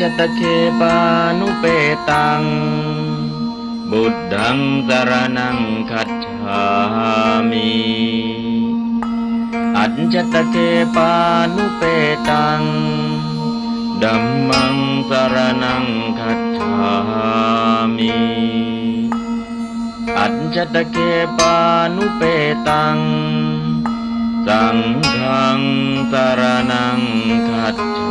จตเคปานุเปตังบุตถังสรณังคัจฉามิอัจจตเคปานุเปตังธัมมังสรณังคัจฉามิอัจจตเคปานุเปตังสังฆังสรณังคัจฉามิ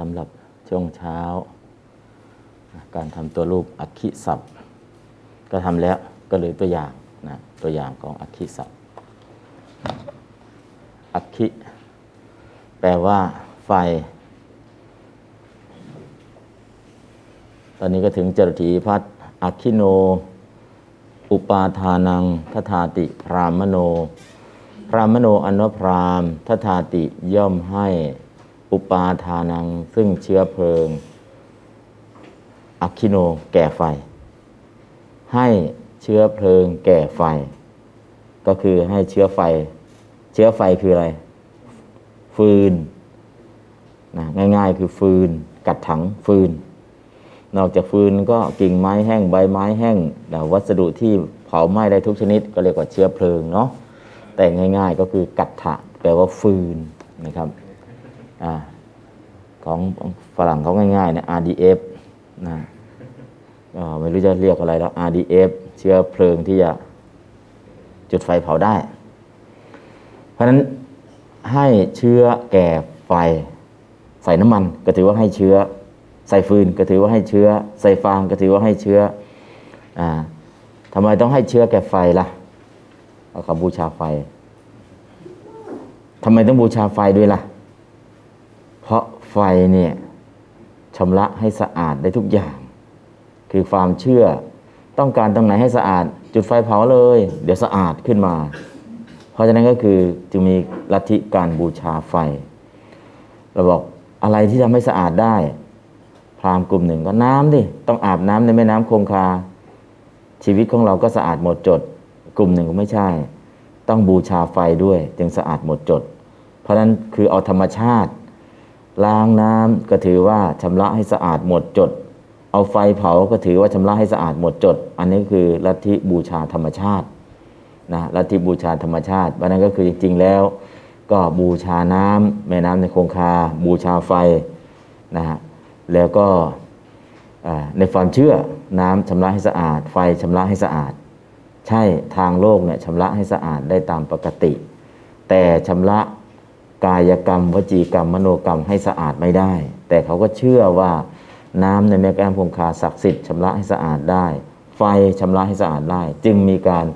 สำหรับช่วงเช้าการทำตัวรูปอักขิศัพท์ก็ทำแล้วก็เลยตัวอย่างนะตัวอย่างของอักขิศัพท์อักขิแปลว่าไฟตอนนี้ก็ถึงจรถีพัทอักขิโนอุปาทานังทัฏฐาติพรามโนพรามโนอันว่าพรามทัฏฐาติย่อมให้อุปาทานังซึ่งเชื้อเพลิงอักขิโนแก่ไฟให้เชื้อเพลิงแก่ไฟก็คือให้เชื้อไฟเชื้อไฟคืออะไรฟืนนะง่ายๆคือฟืนกัดถังฟืนนอกจากฟืนก็กิ่งไม้แห้งใบไม้แห้งวัสดุที่เผาไหม้ได้ทุกชนิดก็เรียกว่าเชื้อเพลิงเนาะแต่ง่ายๆก็คือกัดถะแปลว่าฟืนนะครับของฝรั่งเขาง่ายๆเนี่ย RDF นะไม่รู้จะเรียกอะไรแล้ว RDF เชื้อเพลิงที่จะจุดไฟเผาได้เพราะฉะนั้นให้เชื้อแก่ไฟใส่น้ำมันก็ถือว่าให้เชื้อใส่ฟืนก็ถือว่าให้เชื้อใส่ฟางก็ถือว่าให้เชื้อทำไมต้องให้เชื้อแก่ไฟล่ะเอาคำบูชาไฟทำไมต้องบูชาไฟด้วยล่ะเพราะไฟเนี่ยชำระให้สะอาดได้ทุกอย่างคือความเชื่อต้องการตรงไหนให้สะอาดจุดไฟเผาเลยเดี๋ยวสะอาดขึ้นมาเพราะฉะนั้นก็คือจึงมีลัทธิการบูชาไฟเราบอกอะไรที่ทำให้สะอาดได้พราหมณ์กลุ่มหนึ่งก็น้ำดิต้องอาบน้ำในแม่น้ำคงคาชีวิตของเราก็สะอาดหมดจดกลุ่มหนึ่งก็ไม่ใช่ต้องบูชาไฟด้วยจึงสะอาดหมดจดเพราะนั้นคือเอาธรรมชาติล้างน้ำก็ถือว่าชำระให้สะอาดหมดจดเอาไฟเผาก็ถือว่าชำระให้สะอาดหมดจดอันนี้คือลัทธิบูชาธรรมชาตินะลัทธิบูชาธรรมชาติเพราะนั้นก็คือจริงๆแล้วก็บูชาน้ำแม่น้ำในคงคาบูชาไฟนะฮะแล้วก็ในความเชื่อน้ำชำระให้สะอาดไฟชำระให้สะอาดใช่ทางโลกเนี่ยชำระให้สะอาดได้ตามปกติแต่ชำระกายกรรมวจีกรรมมโนกรรมให้สะอาดไม่ได้แต่เขาก็เชื่อว่าน้ำในแม่น้ำคงคาศักดิ์สิทธิ์ชำระให้สะอาดได้ไฟชำระให้สะอาดได้จึงมีการ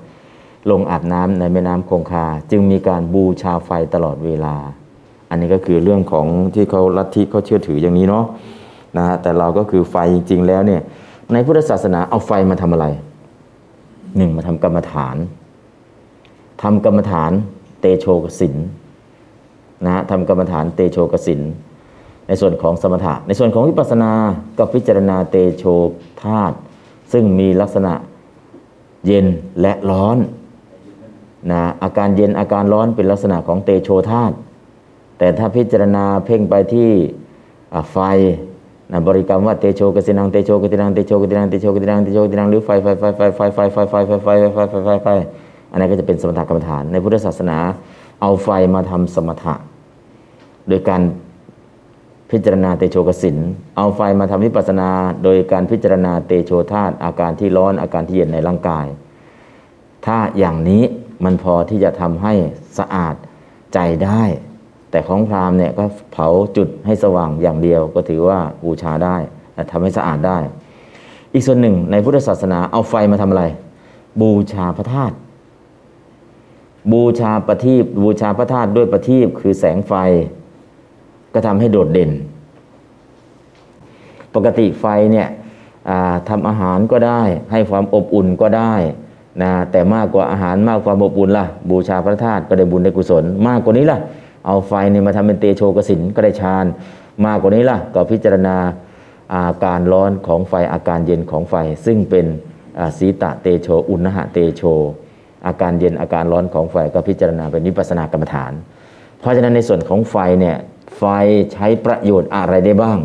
ลงอาบน้ำในแม่น้ำคงคาจึงมีการบูชาไฟตลอดเวลาอันนี้ก็คือเรื่องของที่เขาลัทธิเขาเชื่อถืออย่างนี้เนาะนะฮะแต่เราก็คือไฟจริงๆแล้วเนี่ยในพุทธศาสนาเอาไฟมาทำอะไรหนึ่งมาทำกรรมฐานเตโชกสินนะฮะทำกรรมฐานเตโชกสินในส่วนของสมถะในส่วนของวิปัสสนาก็พิจารณาเตโชธาตุซึ่งมีลักษณะเย็นและร้อนนะอาการเย็นอาการร้อนเป็นลักษณะของเตโชธาตุแต่ถ้าพิจารณาเพ่งไปที่ไฟนะบริกรรมว่าเตโชกสินังเตโชกสินังเตโชกสินังเตโชกสินังเตโชกสินังหรือไฟอันนั้นก็จะเป็นสมถะกรรมฐานในพุทธศาสนาเอาไฟมาทำสมถะโดยการพิจารณาเตโชกสินเอาไฟมาทำวิปัสสนาโดยการพิจารณาเตโชธาตุอาการที่ร้อนอาการที่เย็นในร่างกายถ้าอย่างนี้มันพอที่จะทำให้สะอาดใจได้แต่ของพราหมณ์เนี่ยก็เผาจุดให้สว่างอย่างเดียวก็ถือว่าบูชาได้ทำให้สะอาดได้อีกส่วนหนึ่งในพุทธศาสนาเอาไฟมาทำอะไรบูชาพระธาตุบูชาประทีปบูชาพระธาตุด้วยประทีปคือแสงไฟก็ทำให้โดดเด่นปกติไฟเนี่ยทำอาหารก็ได้ให้ความอบอุ่นก็ได้นะแต่มากกว่าอาหารมากกว่าอบอุ่นล่ะบูชาพระธาตุก็ได้บุญได้กุศลมากกว่านี้ล่ะเอาไฟเนี่ยมาทำเป็นเตโชกสินก็ได้ฌานมากกว่านี้ล่ะก็พิจารณาอาการร้อนของไฟอาการเย็นของไฟซึ่งเป็น สีตะเตโชอุณหะเตโชอาการเย็นอาการร้อนของไฟก็พิจารณาเป็นวิปัสสนากรรมฐานเพราะฉะนั้นในส่วนของไฟเนี่ยไฟใช้ประโยชน์อะไรได้บ้าง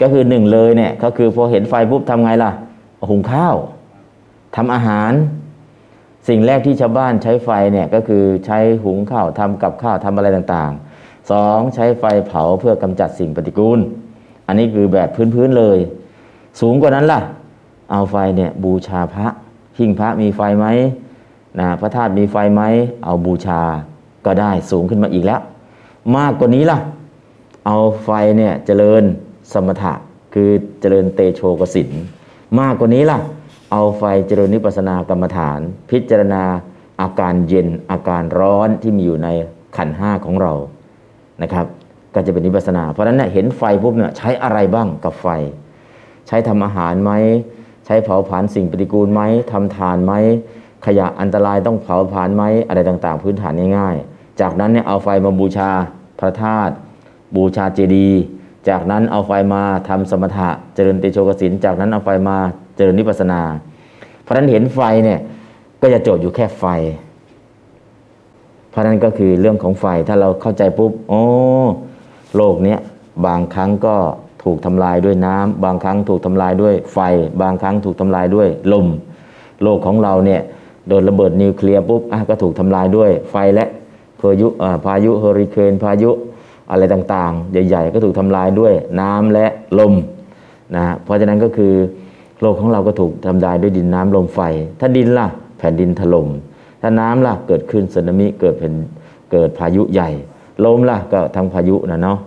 ก็คือหนึ่งเลยเนี่ยก็คือพอเห็นไฟปุ๊บทำไงล่ะหุงข้าวทำอาหารสิ่งแรกที่ชาวบ้านใช้ไฟเนี่ยก็คือใช้หุงข้าวทำกับข้าวทำอะไรต่างๆสองใช้ไฟเผาเพื่อกำจัดสิ่งปฏิกูลอันนี้คือแบบพื้นๆเลยสูงกว่านั้นล่ะเอาไฟเนี่ยบูชาพระหิ้งพระมีไฟไหมนะพระธาตุมีไฟไหมเอาบูชาก็ได้สูงขึ้นมาอีกแล้วมากกว่านี้ล่ะเอาไฟเนี่ยเจริญสมถะคือเจริญเตโชกสินมากกว่านี้ล่ะเอาไฟเจริญวิปัสสนากรรมฐานพิจารณาอาการเย็นอาการร้อนที่มีอยู่ในขันธ์5ของเรานะครับก็จะเป็นวิปัสสนาเพราะฉะนั้นเนี่ยเห็นไฟปุ๊บเนี่ยใช้อะไรบ้างกับไฟใช้ทำอาหารไหมใช้เผาผลาญสิ่งปฏิกูลไหมทำทานไหมขยะอันตรายต้องเผาผลาญไหมอะไรต่างๆพื้นฐานง่ายๆจากนั้นเนี่ยเอาไฟมาบูชาพระธาตุบูชาเจดีย์จากนั้นเอาไฟมาทำสมถะเจริญเตโชกสินจากนั้นเอาไฟมาเจริญวิปัสสนาเพราะฉะนั้นเห็นไฟเนี่ยก็จะจบอยู่แค่ไฟเพราะนั้นก็คือเรื่องของไฟถ้าเราเข้าใจปุ๊บโอ้โลกเนี้ยบางครั้งก็ถูกทำลายด้วยน้ำบางครั้งถูกทำลายด้วยไฟบางครั้งถูกทำลายด้วยลมโลกของเราเนี่ยโดนระเบิดนิวเคลียร์ปุ๊บก็ถูกทำลายด้วยไฟและพายุเฮอริเคนพายุอะไรต่างๆใหญ่ๆก็ถูกทำลายด้วยน้ำและลมนะเพราะฉะนั้นก็คือโลกของเราก็ถูกทำลายด้วยดินน้ำลมไฟถ้าดินล่ะแผ่นดินถล่มถ้าน้ำล่ะเกิดขึ้นสึนามิเกิดพายุใหญ่ลมล่ะก็ทางพายุนะเนาะ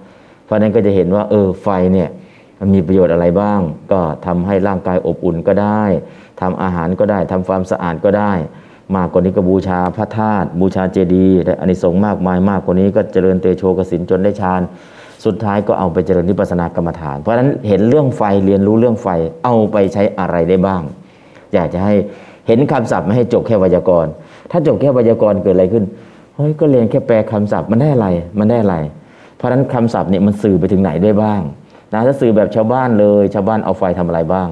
เพราะฉะนั้นก็จะเห็นว่าไฟเนี่ยมันมีประโยชน์อะไรบ้างก็ทำให้ร่างกายอบอุ่นก็ได้ทำอาหารก็ได้ทำความสะอาดก็ได้มากกว่านี้ก็บูชาพระธาตุบูชาเจดีย์และอานิสงส์มากมายมากกว่านี้ก็เจริญเตโชกสินจนได้ฌานสุดท้ายก็เอาไปเจริญวิปัสสนากรรมฐานเพราะฉะนั้นเห็นเรื่องไฟเรียนรู้เรื่องไฟเอาไปใช้อะไรได้บ้างอยากจะให้เห็นคำศัพท์ไม่ให้จบแค่ไวยากรณ์ถ้าจบแค่ไวยากรณ์เกิดอะไรขึ้นเฮ้ยก็เรียนแค่แปลคำศัพท์มันได้อะไรเพราะฉะนั้นคำศัพท์เนี่ยมันสื่อไปถึงไหนได้บ้างนะถ้าสื่อแบบชาวบ้านเลยชาวบ้านเอาไฟทำอะไรบ้าง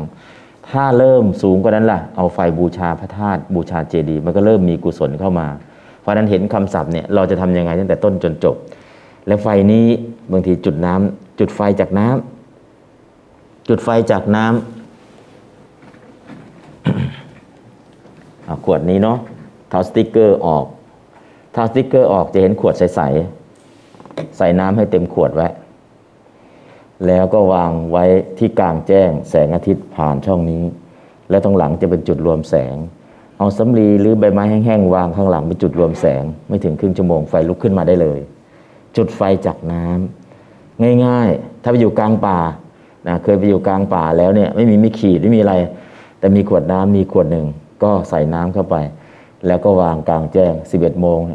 ถ้าเริ่มสูงกว่านั้นล่ะเอาไฟบูชาพระธาตุบูชาเจดีย์มันก็เริ่มมีกุศลเข้ามาเพราะนั้นเห็นคำศัพท์เนี่ยเราจะทำยังไงตั้งแต่ต้นจนจบและไฟนี้บางทีจุดน้ำจุดไฟจากน้ำ ขวดนี้เนาะทาสติ๊กเกอร์ออกทาสติ๊กเกอร์ออกจะเห็นขวดใสๆใส่น้ำให้เต็มขวดไว้แล้วก็วางไว้ที่กลางแจ้งแสงอาทิตย์ผ่านช่องนี้และตรงหลังจะเป็นจุดรวมแสงเอาสำลีหรือใบไม้แห้งๆวางข้างหลังเป็นจุดรวมแสงไม่ถึงครึ่งชั่วโมงไฟลุกขึ้นมาได้เลยจุดไฟจากน้ำง่ายๆถ้าไปอยู่กลางป่านะเคยไปอยู่กลางป่าแล้วเนี่ยไม่มีขีดไม่มีอะไรแต่มีขวดน้ำมีขวดหนึ่งก็ใส่น้ำเข้าไปแล้วก็วางกลางแจ้ง 11:00 น.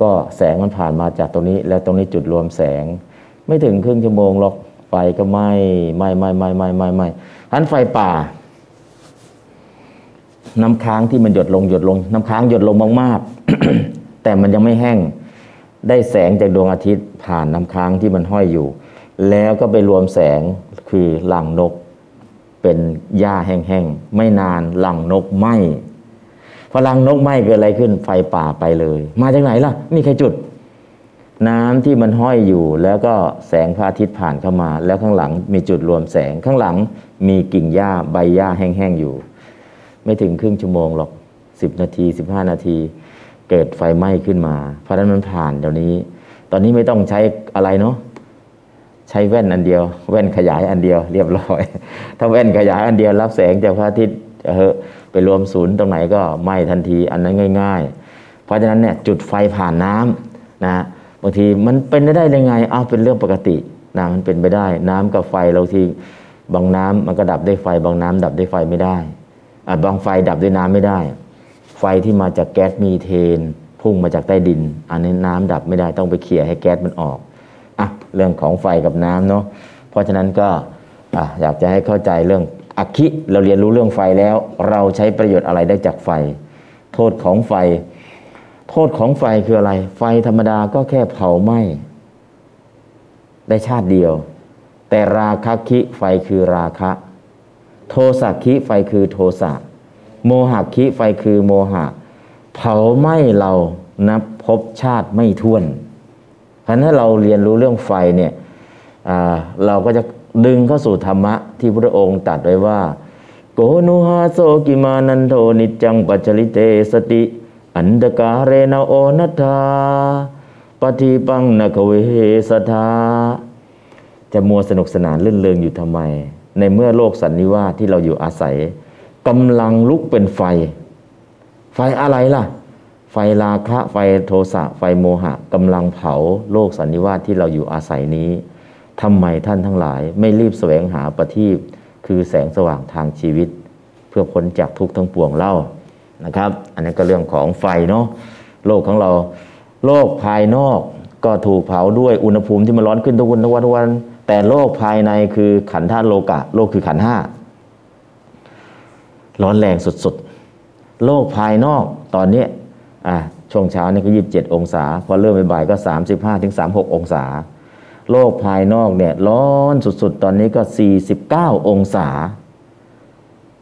ก็แสงมันผ่านมาจากตรงนี้แล้วตรงนี้จุดรวมแสงไม่ถึงครึ่งชั่วโมงหรอกไฟก็ไหม้หันไฟป่าน้ำค้างที่มันหยดลงน้ำค้างหยดลงมากๆ แต่มันยังไม่แห้งได้แสงจากดวงอาทิตย์ผ่านน้ำค้างที่มันห้อยอยู่แล้วก็ไปรวมแสงคือหลังนกเป็นหญ้าแห้งๆไม่นานหลังนกไหม้พอหลังนกไหม้เกิดอะไรขึ้นไฟป่าไปเลยมาจากไหนล่ะนี่ใครจุดน้ำที่มันห้อยอยู่แล้วก็แสงพระอาทิตย์ผ่านเข้ามาแล้วข้างหลังมีจุดรวมแสงข้างหลังมีกิ่งหญ้าใบหญ้าแห้งๆอยู่ไม่ถึงครึ่งชั่วโมงหรอก10 นาที15 นาทีเกิดไฟไหม้ขึ้นมาเพราะฉะนั้นมันผ่านเดี๋ยวนี้ตอนนี้ไม่ต้องใช้อะไรเนาะใช้แว่นอันเดียวแว่นขยายอันเดียวเรียบร้อยถ้าแว่นขยายอันเดียวรับแสงจากพระอาทิตย์ไปรวมศูนย์ตรงไหนก็ไหม้ทันทีอันนั้นง่ายๆเพราะฉะนั้นเนี่ยจุดไฟผ่านน้ำนะบางทีมันเป็นได้ยังไงเป็นเรื่องปกตินะมันเป็นไปได้น้ำกับไฟเราทีบางน้ำมันก็ดับด้วยไฟบางน้ำดับด้วยไฟไม่ได้บางไฟดับด้วยน้ำไม่ได้ไฟที่มาจากแก๊สมีเทนพุ่งมาจากใต้ดินอันนี้น้ำดับไม่ได้ต้องไปเขี่ยให้แก๊สมันออกเรื่องของไฟกับน้ำเนาะเพราะฉะนั้นก็อยากจะให้เข้าใจเรื่องอคิเราเรียนรู้เรื่องไฟแล้วเราใช้ประโยชน์อะไรได้จากไฟโทษของไฟคืออะไรไฟธรรมดาก็แค่เผาไหม้ได้ชาติเดียวแต่ราคะคิไฟคือราคะ โทสะคิไฟคือโทสะโมหะคิไฟคือโมหะเผาไหม้เรานับภพชาติไม่ถ้วนเพราะฉะนั้นเราเรียนรู้เรื่องไฟเนี่ยเราก็จะดึงเข้าสู่ธรรมะที่พระองค์ตรัสไว้ว่าโกนุหาโสกิมานันโทนิจจังปัจจลิเตสติอันตกาเรนโอนัทาปฏิปังนะกเวสทาจะมัวสนุกสนานลื่นเลงอยู่ทำไมในเมื่อโลกสันนิวาสที่เราอยู่อาศัยกำลังลุกเป็นไฟไฟอะไรล่ะไฟราคะไฟโทสะไฟโมหะกำลังเผาโลกสันนิวาสที่เราอยู่อาศัยนี้ทำไมท่านทั้งหลายไม่รีบแสวงหาประทีปคือแสงสว่างทางชีวิตเพื่อพ้นจากทุกข์ทั้งปวงเล่านะครับอันนี้ก็เรื่องของไฟเนาะโลกของเราโลกภายนอกก็ถูกเผาด้วยอุณหภูมิที่มันร้อนขึ้นทุกวันแต่โลกภายในคือขันธาตุโลกะโลกคือขันธ์ห้าร้อนแรงสุดๆโลกภายนอกตอนนี้ช่วงเช้านี่ก็27องศาพอเริ่มบ่ายก็ 35-36 องศาโลกภายนอกเนี่ยร้อนสุดๆตอนนี้ก็49องศา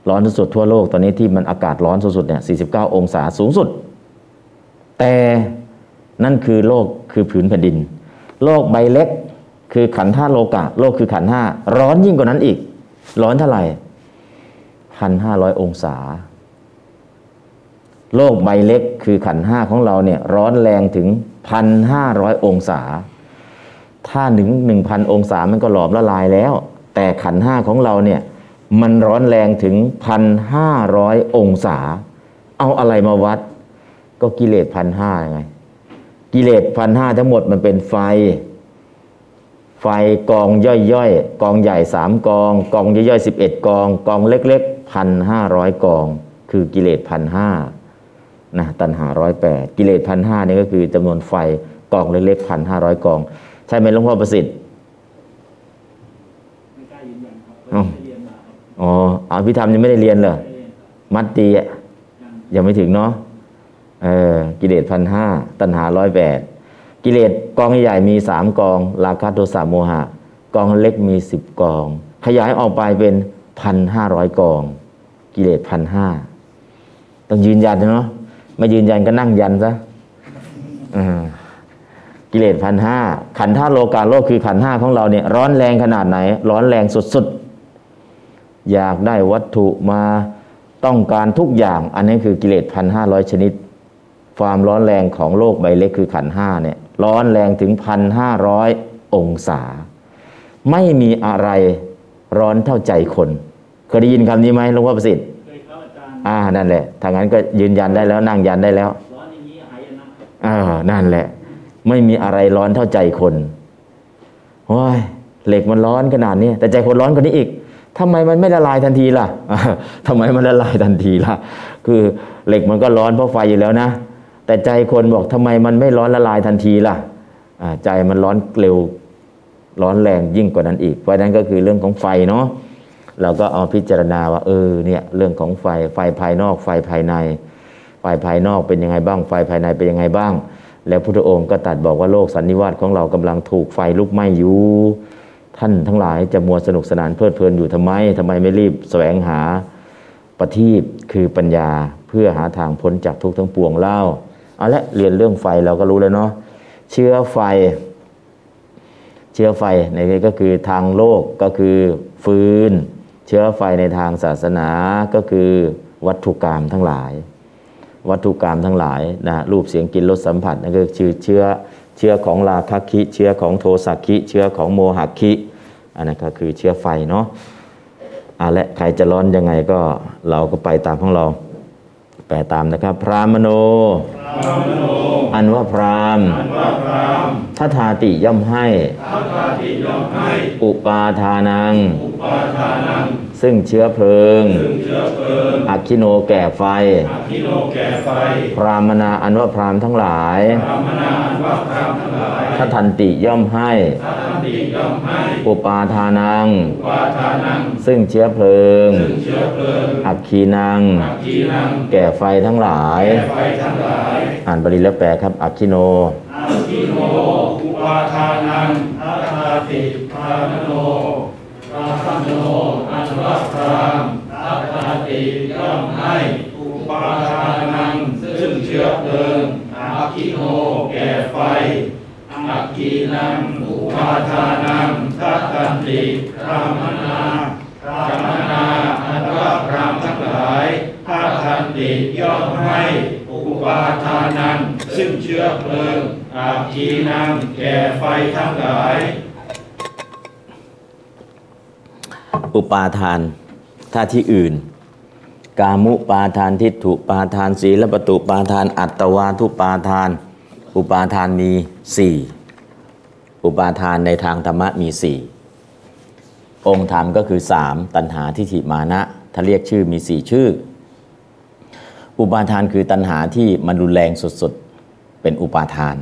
ร้อนสุดๆทั่วโลกตอนนี้ที่มันอากาศร้อนสุดๆเนี่ย49องศาสูงสุดแต่นั่นคือโลกคือผืนแผ่นดินโลกใบเล็กคือขันธาตุโลกะโลกคือขันธ์5ร้อนยิ่งกว่านั้นอีกร้อนเท่าไหร่ 1,500 องศาโลกใบเล็กคือขันธ์5ของเราเนี่ยร้อนแรงถึง 1,500 องศาถ้าถึง 1,000 องศามันก็หลอมละลายแล้วแต่ขันธ์5ของเราเนี่ยมันร้อนแรงถึง 1,500 องศาเอาอะไรมาวัดก็กิเลส 1,500 ไงกิเลส 1,500 ทั้งหมดมันเป็นไฟกองย่อยๆกองใหญ่3กองกองย่อยๆ11กองกองเล็กๆ 1,500 กองคือกิเลส 1,500 นะตัณหา108กิเลส 1,500 นี่ก็คือจำนวนไฟกองเล็กๆ 1,500 กองใช่ไหมหลวงพ่อประสิทธิ์ไม่ได้ยินยังครับไม่ได้เรียนมาครับอ๋ออภิธรรมยังไม่ได้เรียนเหรอมัตติยังไม่ถึงเนาะกิเลส 1,500 ตัณหา108กิเลสกองใหญ่มี3กองราคะโทสะโมหะกองเล็กมี10กองขยายออกไปเป็น 1,500 กองกิเลส 1,500 ต้องยืนยันเนาะไม่ยืนยันก็นั่งยันซะกิเลส 1,500 ขันธาตุโลกาโลกคือขันธ์5ของเราเนี่ยร้อนแรงขนาดไหนร้อนแรงสุดๆอยากได้วัตถุมาต้องการทุกอย่างอันนี้คือกิเลส 1,500 ชนิดความร้อนแรงของโลกใบเล็กคือขันธ์5เนี่ยร้อนแรงถึง 1,500 องศาไม่มีอะไรร้อนเท่าใจคนเคยได้ยินคำนี้ไหมหลวงพ่อประสิทธิ์เคยครับอาจารย์นั่นแหละถ้างั้นก็ยืนยันได้แล้วนั่งยันได้แล้วร้อนอย่างนี้หายนะนั่นแหละไม่มีอะไรร้อนเท่าใจคนโอ้ยเหล็กมันร้อนขนาดนี้แต่ใจคนร้อนกว่านี้อีกทำไมมันไม่ละลายทันทีล่ะทำไมมันละลายทันทีล่ะคือเหล็กมันก็ร้อนเพราะไฟอยู่แล้วนะแต่ใจคนบอกทำไมมันไม่ร้อนละลายทันทีล่ะใจมันร้อนเร็วร้อนแรงยิ่งกว่านั้นอีกเพราะนั้นก็คือเรื่องของไฟเนาะเราก็เอาพิจารณาว่าเนี่ยเรื่องของไฟภายนอกไฟภายในไฟภายนอกเป็นยังไงบ้างไฟภายในเป็นยังไงบ้างแล้วพุทธองค์ก็ตรัสบอกว่าโลกสันนิวาสของเรากำลังถูกไฟลุกไหม้อยู่ท่านทั้งหลายจะมัวสนุกสนานเพลิดเพลินอยู่ทำไมไม่รีบแสวงหาประทีปคือปัญญาเพื่อหาทางพ้นจากทุกข์ทั้งปวงเล่าเอาละเรียนเรื่องไฟเราก็รู้แล้วเนาะเชื้อไฟในนี้ก็คือทางโลกก็คือฟืนเชื้อไฟในทางศาสนาก็คือวัตถุกรรมทั้งหลายวัตถุกรรมทั้งหลายนะรูปเสียงกลิ่นรสสัมผัสนั่นก็คือเชื้อของราคะคิเชื้อของโทสะคิเชื้อของโมหะคิอันนั้นก็คือเชื้อไฟเนาะและใครจะร้อนยังไงก็เราก็ไปตามของเราแปลตามนะครับพรามโนอันว่าพรามทัฏฐาติย่อมให้อุปาทานังซึ่งเชื้อเพลิงอัคคิโนแก่ไฟพรามนาอันว่าพรามทั้งหลายทัฏฐันติย่อมให้อุปาทานังซึ่งเชื้อเพลิงอัคคีนังแก่ไฟทั้งหลายอ่านบาลีแล้วแปลครับอัคคิโนอุปาทานังทัฏฐาติพรามโนอันว่าพราม ติย่อมให้อุปาทานังซึ่งเชื้อเพลิงอาคิโนแก่ไฟอักขีนังอุปาทานังสัตตันติธรรมนาธรรมนาอันว่าพรหมทั้งหลายสัตตันติย่อมให้อุปาทานังซึ่งเชื้อเพลิงอักขีนังแก่ไฟทั้งหลายอุปาทานถ้าที่อื่นกามุปาทานทิฏฐุปาทานศีลปตุปาทานอัตตวาทุปาทานอุปาทานมี4อุปาทานในทางธรรมะมี4องค์ธรรมก็คือ3ตัณหาทิฏฐิมานะถ้าเรียกชื่อมี4ชื่ออุปาทานคือตัณหาที่มันรุนแรงสุดๆเป็นอุปาทาน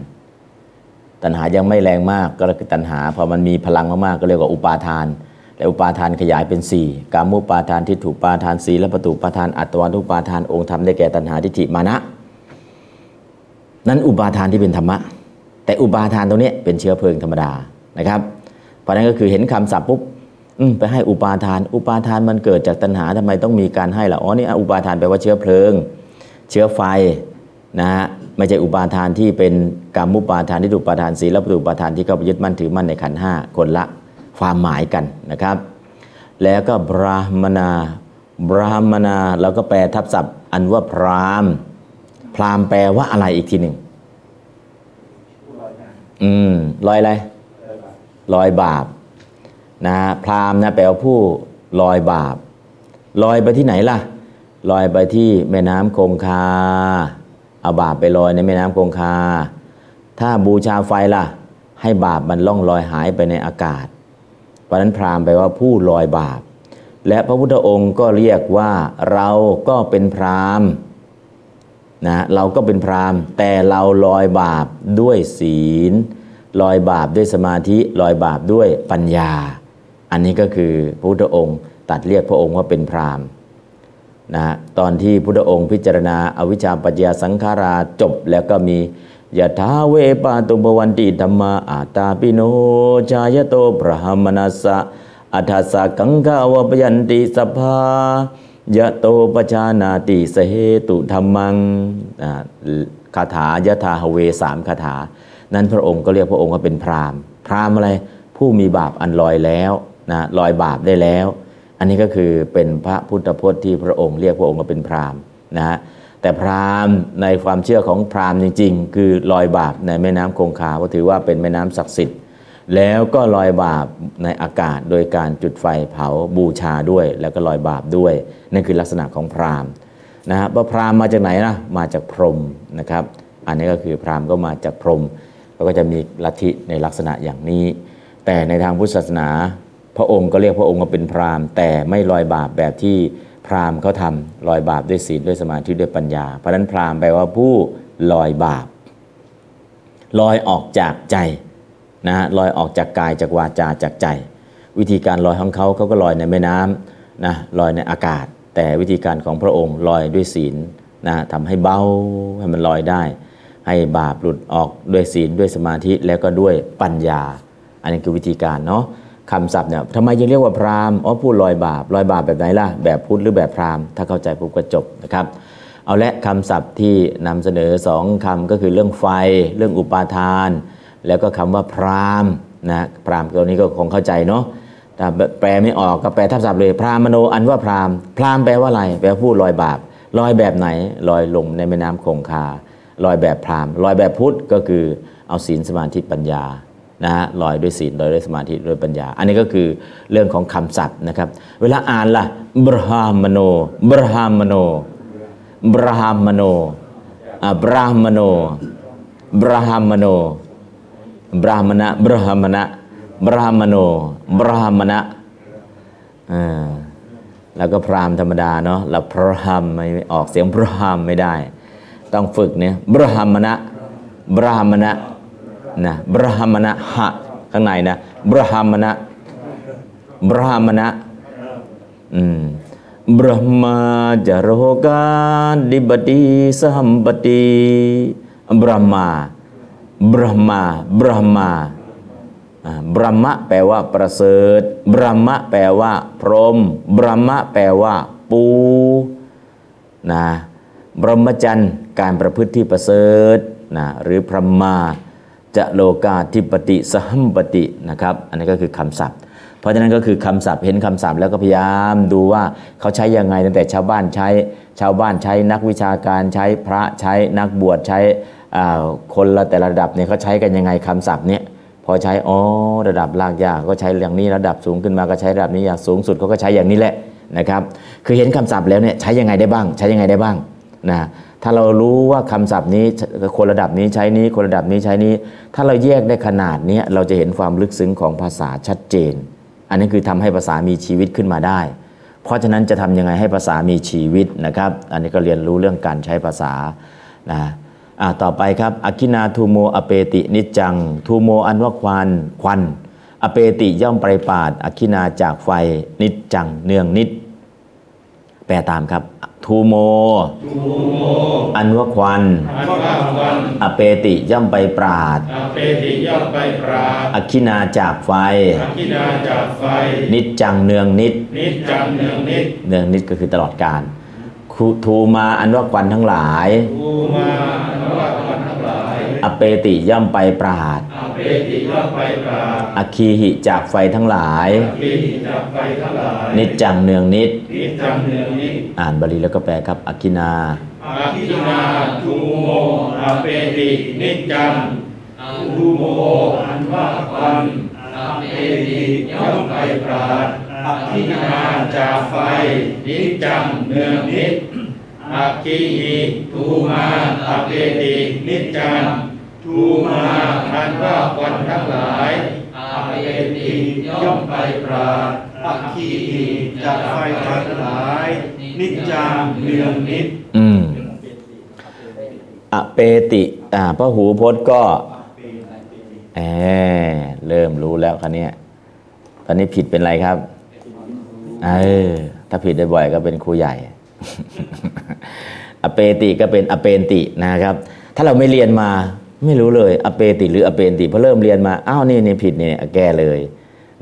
ตัณหายังไม่แรงมากก็คือตัณหาพอมันมีพลังมากๆก็เรียกว่าอุปาทานแต่อุปาทานขยายเป็น4กามุปาทานทิฏฐุปาทานศีลปตุปาทานอัตตวาทุปาทานองค์ธรรมได้แก่ตัณหาทิฏฐิมานะนั้นอุปาทานที่เป็นธรรมะแต่อุปาทานตรงนี้เป็นเชื้อเพลิงธรรมดานะครับเพราะนั้นก็คือเห็นคำศัพท์ปุ๊บไปให้อุปาทานอุปาทานมันเกิดจากตัณหาทำไมต้องมีการให้ล่ะอ๋อนี่อุปาทานแปลว่าเชื้อเพลิงเชื้อไฟนะฮะไม่ใช่อุปาทานที่เป็นกามุปาทานทิฏฐุปาทานศีลปตุปาทานที่เข้าไปยึดมั่นถือมั่นในขันธ์ห้าคนละความหมายกันนะครับแล้วก็บราหมณาบราหมณาเราก็แปลทับศัพท์อันว่าพราหมณ์พราหมณ์แปลว่าอะไรอีกทีหนึ่งลอยอะไรลอยบาปนะพราหมณ์นะแปลว่าผู้ลอยบาปลอยไปที่ไหนล่ะลอยไปที่แม่น้ำคงคาเอาบาปไปลอยในแม่น้ำคงคาถ้าบูชาไฟล่ะให้บาปมันล่องลอยหายไปในอากาศเพราะนั้นพราหมณ์แปลว่าผู้ลอยบาปและพระพุทธองค์ก็เรียกว่าเราก็เป็นพราหมณ์นะเราก็เป็นพราหมณ์แต่เราลอยบาปด้วยศีลลอยบาปด้วยสมาธิลอยบาปด้วยปัญญาอันนี้ก็คือพระพุทธองค์ตัดเรียกพระองค์ว่าเป็นพราหมณ์นะตอนที่พุทธองค์พิจารณาอวิชชาปัจจยสังขาราจบแล้วก็มียะถาเวปาตุปวันติธัมมาอาตาปิโนชายโตพระหัมมนัสสะอัฏฐสะกังกาวปยันติสัพพายะโตปชานาติสเหตุธรรมังคาถายะถาหเว3คาถานั้นพระองค์ก็เรียกพระองค์ว่าเป็นพราหมณ์พราหมณ์อะไรผู้มีบาปอันลอยแล้วนะลอยบาปได้แล้วอันนี้ก็คือเป็นพระพุทธพจน์ที่พระองค์เรียกพระองค์ว่าเป็นพราหมณ์นะฮะแต่พราหมณ์ในความเชื่อของพราหมณ์จริงๆคือลอยบาปในแม่น้ำคงคาก็ถือว่าเป็นแม่น้ำศักดิ์สิทธิ์แล้วก็ลอยบาปในอากาศโดยการจุดไฟเผาบูชาด้วยแล้วก็ลอยบาปด้วยนั่นคือลักษณะของพราหมณ์นะครับว่าพราหมณ์มาจากไหนนะมาจากพรหมนะครับอันนี้ก็คือพราหมณ์ก็มาจากพรหมแล้วก็จะมีลัทธิในลักษณะอย่างนี้แต่ในทางพุทธศาสนาพระองค์ก็เรียกพระองค์ว่าเป็นพราหมณ์แต่ไม่ลอยบาปแบบที่พราหมณ์เขาทำลอยบาปด้วยศีลด้วยสมาธิด้วยปัญญาเพราะนั้นพราหมณ์แปลว่าผู้ลอยบาปลอยออกจากใจนะลอยออกจากกายจากวาจาจากใจวิธีการลอยของเขาก็ลอยในแม่น้ำนะลอยในอากาศแต่วิธีการของพระองค์ลอยด้วยศีลนะทำให้เบาให้มันลอยได้ให้บาปหลุดออกด้วยศีลด้วยสมาธิแล้วก็ด้วยปัญญาอันนี้คือวิธีการเนาะคำศัพท์เนี่ยทำไมยังเรียกว่าพราหมณ์อ๋อผู้ลอยบาปลอยบาปแบบไหนล่ะแบบพุทธหรือแบบพราหมณ์ถ้าเข้าใจปุ๊บก็จบนะครับเอาละคำศัพท์ที่นำเสนอ2คำก็คือเรื่องไฟเรื่องอุปาทานแล้วก็คำว่าพราหมณ์นะพราหมณ์ตัวนี้ก็คงเข้าใจเนาะแต่แปลไม่ออกก็แปลทับศัพท์เลยพราหมโนอันว่าพราหมณ์พราหมณ์แปลว่าอะไรแปลผู้ลอยบาปลอยแบบไหนลอยลงในแม่น้ำคงคาลอยแบบพราหมณ์ลอยแบบพุทธก็คือเอาศีลสมาธิปัญญานะฮะลอยด้วยศีลลอยด้วยสมาธิด้วยปัญญาอันนี้ก็คือเรื่องของคำศัพท์นะครับเวลาอ่านล่ะบรามโนบรามโนบรามโนบรามโนบรามโนบราหมณะบราหมณะบราหมโนบราหมณะแล้วก็พราหมณ์ธรรมดาเนาะแล้วพราหมณ์ไม่ออกเสียงพราหมณ์ไม่ได้ต้องฝึกเนี่ยบราหมณะบราหมณะนะบราหมณะหะข้างในนะบราหมณะบราหมณะบรหมาจารโหกาดิบดีสัมปติบราหมาบรหมะบรหมะบรหมะแปลว่าประเสริฐบรหมะแปลว่าพรหมบรหมะแปลว่าปู นะบรหมจรรย์การประพฤติที่ประเสริฐนะหรือพรหมาจะโลกาธิปติสหัมปตินะครับอันนี้ก็คือคำศัพท์เพราะฉะนั้นก็คือคำศัพท์เห็นคำศัพท์แล้วก็พยายามดูว่าเขาใช้ยังไงตั้งแต่ชาวบ้านใช้นักวิชาการใช้พระใช้นักบวชใช้คนละแต่ละระดับเนี่ยเขาใช้กันยังไงคำศัพท์เนี่ยพอใช้ระดับรากหญ้าก็ใช้อย่างนี้ระดับสูงขึ้นมาก็ใช้ระดับนี้อย่างสูงสุดเขาก็ใช้อย่างนี้แหละนะครับคือเห็นคำศัพท์แล้วเนี่ยใช้ยังไงได้บ้างใช้ยังไงได้บ้างนะถ้าเรารู้ว่าคำศัพท์นี้คนระดับนี้ใช้นี้คนระดับนี้ใช้นี้ถ้าเราแยกได้ขนาดนี้เราจะเห็นความลึกซึ้งของภาษาชัดเจนอันนี้คือทำให้ภาษามีชีวิตขึ้นมาได้เพราะฉะนั้นจะทำยังไงให้ภาษามีชีวิตนะครับอันนี้ก็เรียนรู้เรื่องการใช้ภาษานะต่อไปครับอคินาทูโมอเปตินิจังทูโมอันว่าควันอเปติย่อมไปปาดอคินาจากไฟนิจังเนืองนิดแปลตามครับทูโมอันว่าควันอเปติย่อมไปปราดอคินาจากไฟนิจังเนืองนิดเนืองนิดก็คือตลอดกาลทูมาอันว่าควันทั้งหลายอเปติย่อมไปปราดอคีหิจากไฟทั้งหลายนิจจังเนืองนิดอ่านบาลีแล้วก็แปลครับอคินาทูโมอเปตินิจจังทูโมอันว่าควันอเปติย่อมไปปราดอคินาจากไฟนิจจังเนืองนิดอคิหิทูมาอเปตินิจจังทูมาอันว่าควันทั้งหลายอเปติย่อมไปปราดอคิหิจากไฟทั้งหลายนิจจังเนืองนิดอเปติพหูพจน์ก็เริ่มรู้แล้วคันนี้ตอนนี้ผิดเป็นไรครับถ้าผิดได้บ่อยก็เป็นครูใหญ่อเปติก็เป็นอเปนตินะครับถ้าเราไม่เรียนมาไม่รู้เลยอเปติหรืออเปนติพอเริ่มเรียนมาอ้าวนี่ผิดนี่แก้เลย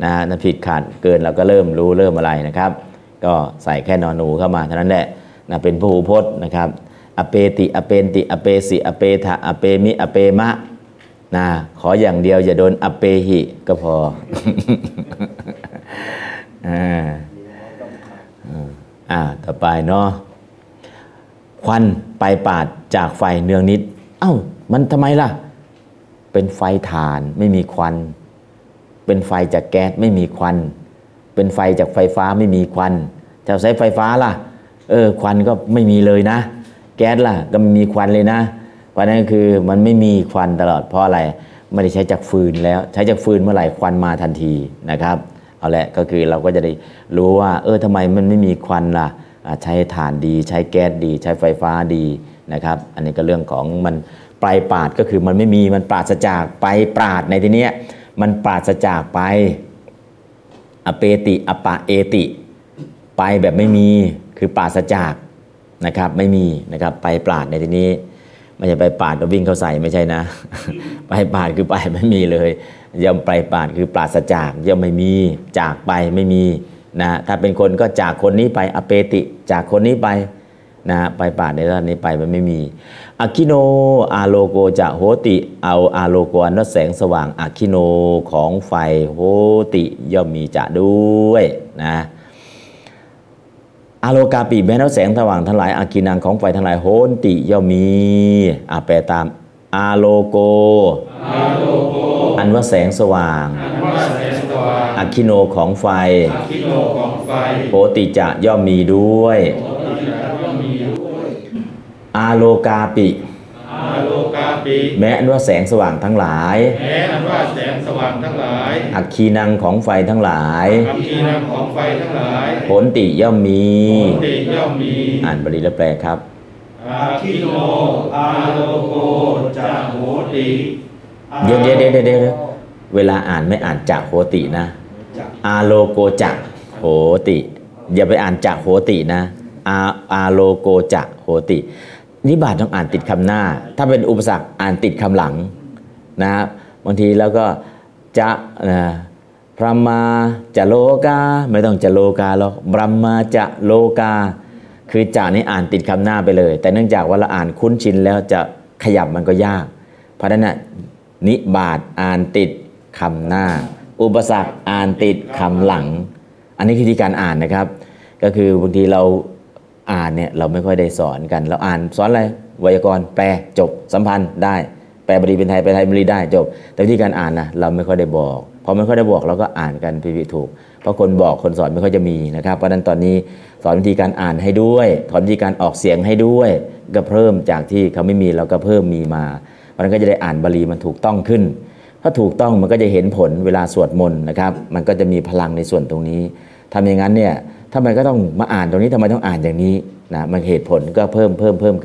นะถ้าผิดขาดเกินเราก็เริ่มรู้เริ่มอะไรนะครับก็ใส่แค่นอนูเข้ามาเท่านั้นแหละนะเป็นพหูพจน์นะครับอเปติอเปนติอเปสิอเปทะอเปมิอเปมะนะขออย่างเดียวอย่าโดนอเปหิก็พอต่อไปเนาะควันไปปาดจากไฟเนืองนิดมันทำไมล่ะเป็นไฟถ่านไม่มีควันเป็นไฟจากแก๊สไม่มีควันเป็นไฟจากไฟฟ้าไม่มีควันจะใช้ไฟฟ้าล่ะควันก็ไม่มีเลยนะแก๊สล่ะก็ไม่มีควันเลยนะเพราะนั่นคือมันไม่มีควันตลอดเพราะอะไรไม่ได้ใช้จากฟืนแล้วใช้จากฟืนเมื่อไหร่ควันมาทันทีนะครับเอาละก็คือเราก็จะได้รู้ว่าทำไมมันไม่มีควันล่ะใช้ถ่านดีใช้แก๊สดีใช้ไฟฟ้าดีนะครับอันนี้ก็เรื่องของมันไปปราดก็คือมันไม่มีมันปราศจากไปปราดในที่นี้มันปราศจากไปอเปติอปะเอติไปแบบไม่มีคือปราศจากนะครับไม่มีนะครับไปปราดในที่นี้ไม่ใช่ไปปาดแล้ววิ่งเข้าใส่ไม่ใช่นะ ไปปาดคือไปไม่มีเลยย่อมไปปาดคือปราศจากย่อมไม่มีจากไปไม่มีนะถ้าเป็นคนก็จากคนนี้ไปอเปติจากคนนี้ไปนะไปปาดในด้านนี้ไปมันไม่มีอคิโนอาโลโกจะโหติเอาอาโลโกนั้นแสงสว่างอคิโนของไฟโหติย่อมมีจะด้วยนะอาโลกาปิแม้นแสงสว่างทั้งหลายอากินังของไฟทั้งหลายโหติย่อมมีแปลตามอาโลโกอันว่าแสงสว่างอาคิโนของไฟโหติจะย่อมมีด้วยอาโลกาปิแม้อันว่าแสงสว่างทั้งหลายอัคคีนังของไฟทั้งหลายผลติย่อมมีอ่านบาลีแล้วแปลครับอัคคีโนอาโลโกจะโหติเดี๋ยวเวลาอ่านไม่อ่านจะโหตินะอาโลโกจะโหติอย่าไปอ่านจะโหตินะอาโลโกจะโหตินิบาตต้องอ่านติดคำหน้าถ้าเป็นอุปสรรคอ่านติดคำหลังนะบางทีแล้วก็จะพระมาจะโลกาไม่ต้องจะโลกาหรอกบรมมาจะโลกา คือจ่านี้อ่านติดคำหน้าไปเลยแต่เนื่องจากว่าเราอ่านคุ้นชินแล้วจะขยับมันก็ยากเพราะนั้นน่ะนิบาตอ่านติดคำหน้าอุปสรรคอ่านติดคำหลังอันนี้คือที่การอ่านนะครับก็คือบางทีเราอ่านเนี่ยเราไม่ค่อยได้สอนกันเราอ่านสอนอะไรไวยากรณ์แปลจบสัมพันธ์ได้แปลบาลีเป็นไทยไปไทยบาลีได้จบแต่ที่การอ่านนะเราไม่ค่อยได้บอกพอไม่ค่อยได้บอกเราก็อ่านกันผิดถูกเพราะคนบอกคนสอนไม่ค่อยจะมีนะครับเพราะนั้นตอนนี้สอนวิธีการอ่านให้ด้วยสอนวิธีการออกเสียงให้ด้วยก็เพิ่มจากที่เขาไม่มีเราก็เพิ่มมีมามันก็จะได้อ่านบาลีมันถูกต้องขึ้นถ้าถูกต้องมันก็จะเห็นผลเวลาสวดมนต์นะครับมันก็จะมีพลังในส่วนตรงนี้ทำอย่างนั้นเนี่ยทำไมก็ต้องมาอ่านตรงนี้ทำไมต้องอ่านอย่างนี้นะมันเหตุผลก็เพิ่ม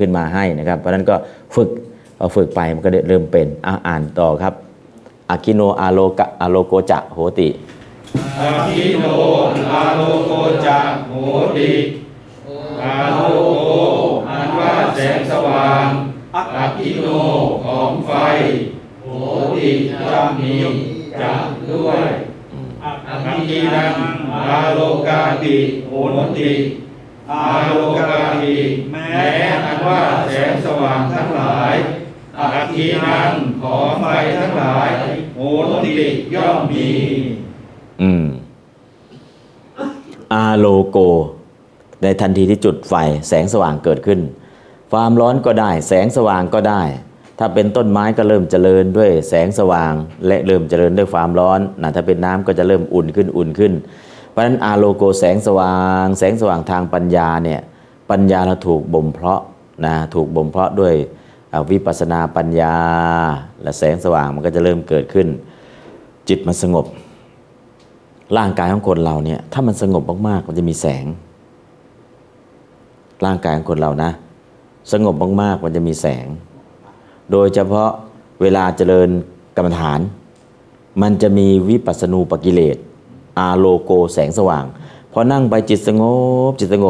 ขึ้นมาให้นะครับเพราะฉะนั้นก็ฝึกไปมันก็เริ่มเป็นอ่านต่อครับอาคิโนอาโลกะอาโลโกจะโหติอาคิโนอาโลโกจะโหติอาโลโกอันว่าแสงสว่างอาคิโนของไฟโหติจะมีจะด้วยอาคินังอาโลกาติโหติอาโลกาติแม้อันว่าแสงสว่างทั้งหลายอาคินังของไฟทั้งหลายโหติย่อมมีอาโลโกในทันทีที่จุดไฟแสงสว่างเกิดขึ้นความร้อนก็ได้แสงสว่างก็ได้ถ้าเป็นต้นไม้ก็เริ่มเจริญด้วยแสงสว่างและเริ่มเจริญด้วยความร้อนนะถ้าเป็นน้ำก็จะเริ่มอุ่นขึ้นเพราะฉะนั้นอาโลโกแสงสว่างทางปัญญาเนี่ยปัญญาเราถูกบ่มเพาะนะถูกบ่มเพาะด้วยวิปัสสนาปัญญาและแสงสว่างมันก็จะเริ่มเกิดขึ้นจิตมันสงบร่างกายของคนเราเนี่ยถ้ามันสงบมากๆมันจะมีแสงร่างกายของคนเรานะสงบมากๆมันจะมีแสงโดยเฉพาะเวลาเจริญกรรมฐานมันจะมีวิปัสสนูปกิเลสอาโลโกแสงสว่างพอนั่งไปจิตสง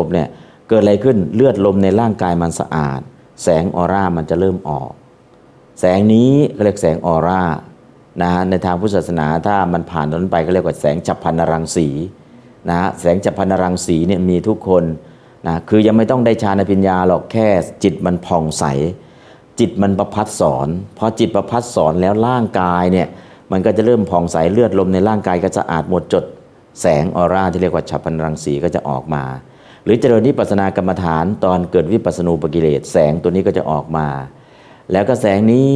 บเนี่ยเกิดอะไรขึ้นเลือดลมในร่างกายมันสะอาดแสงออร่ามันจะเริ่มออกแสงนี้เขาเรียกแสงออร่านะในทางพุทธศาสนาถ้ามันผ่านนั้นไปเขาเรียกว่าแสงฉัพพนรังสีนะแสงฉัพพนรังสีเนี่ยมีทุกคนนะคือยังไม่ต้องได้ฌานปัญญาหรอกแค่จิตมันผ่องใสจิตมันประพัดสอนพอจิตประพัดสอนแล้วร่างกายเนี่ยมันก็จะเริ่มผ่องใสเลือดลมในร่างกายก็จะอาจหมดจดแสงออร่าที่เรียกว่าฉัพพนรังสีก็จะออกมาหรือเจริญวิปัสสนากรรมฐานตอนเกิดวิปัสสนูปกิเลสแสงตัวนี้ก็จะออกมาแล้วก็แสงนี้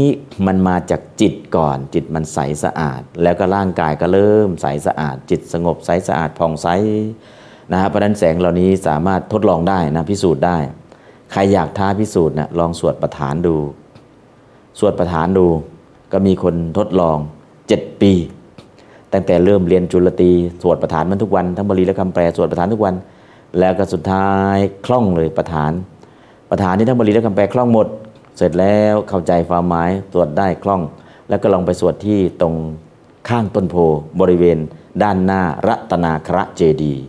มันมาจากจิตก่อนจิตมันใสสะอาดแล้วก็ร่างกายก็เริ่มใสสะอาดจิตสงบใสสะอาดผ่องใสนะครับเพราะฉะนั้นแสงเหล่านี้สามารถทดลองได้นะพิสูจน์ได้ใครอยากท้าพิสูจน์นะลองสวดปฐานดูสวดปฐานดูก็มีคนทดลอง7ปีตั้งแต่เริ่มเรียนจุลตีสวดปฐานมันทุกวันทั้งบาลีและคำแปลสวดปฐานทุกวันแล้วก็สุดท้ายคล่องเลยปฐานที่ทั้งบาลีและคำแปลคล่องหมดเสร็จแล้วเข้าใจความหมายสวดได้คล่องแล้วก็ลองไปสวดที่ตรงข้างต้นโพบริเวณด้านหน้ารัตนาคระเจดีย์